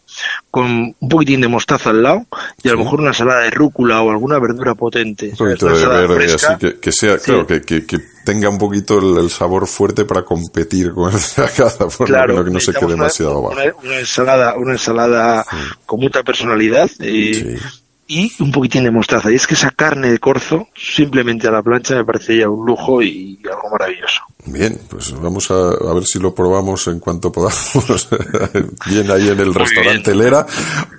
con un poquitín de mostaza al lado y a lo mejor una ensalada de rúcula o alguna verdura potente. Un poquito de verde, así que, que sea, sí. claro, que, que, que tenga un poquito el, el sabor fuerte para competir con el de la caza, por claro, lo que no se quede demasiado bajo. Una, una ensalada, una ensalada sí. con mucha personalidad y... Sí. Y un poquitín de mostaza. Y es que esa carne de corzo, simplemente a la plancha, me parece ya un lujo y algo maravilloso. Bien, pues vamos a, a ver si lo probamos en cuanto podamos. Bien ahí en el Muy restaurante bien. Lera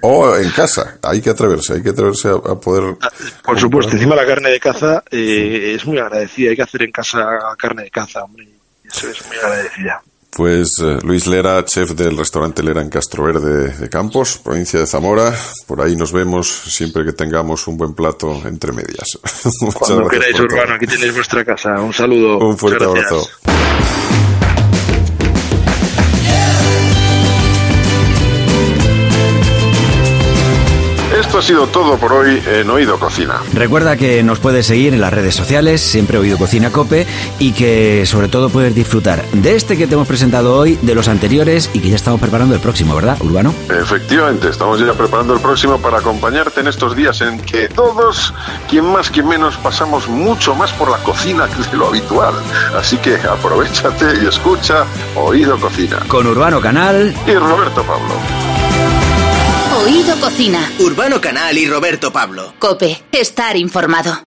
o en casa. Hay que atreverse, hay que atreverse a, a poder... Por supuesto, comprar. Encima la carne de caza eh, sí. es muy agradecida. Hay que hacer en casa carne de caza, hombre. Eso es muy agradecida. Pues eh, Luis Lera, chef del restaurante Lera en Castroverde de Campos, provincia de Zamora. Por ahí nos vemos siempre que tengamos un buen plato entre medias. Cuando queráis, Urbano, aquí tenéis vuestra casa. Un saludo. Un fuerte abrazo. Esto ha sido todo por hoy en Oído Cocina. Recuerda que nos puedes seguir en las redes sociales, siempre Oído Cocina COPE, y que sobre todo puedes disfrutar de este que te hemos presentado hoy, de los anteriores y que ya estamos preparando el próximo, ¿verdad, Urbano? Efectivamente, estamos ya preparando el próximo para acompañarte en estos días en que todos, quien más, quien menos, pasamos mucho más por la cocina que lo habitual. Así que aprovéchate y escucha Oído Cocina. Con Urbano Canal y Roberto Pablo. Oído Cocina. Urbano Canal y Roberto Pablo. COPE. Estar informado.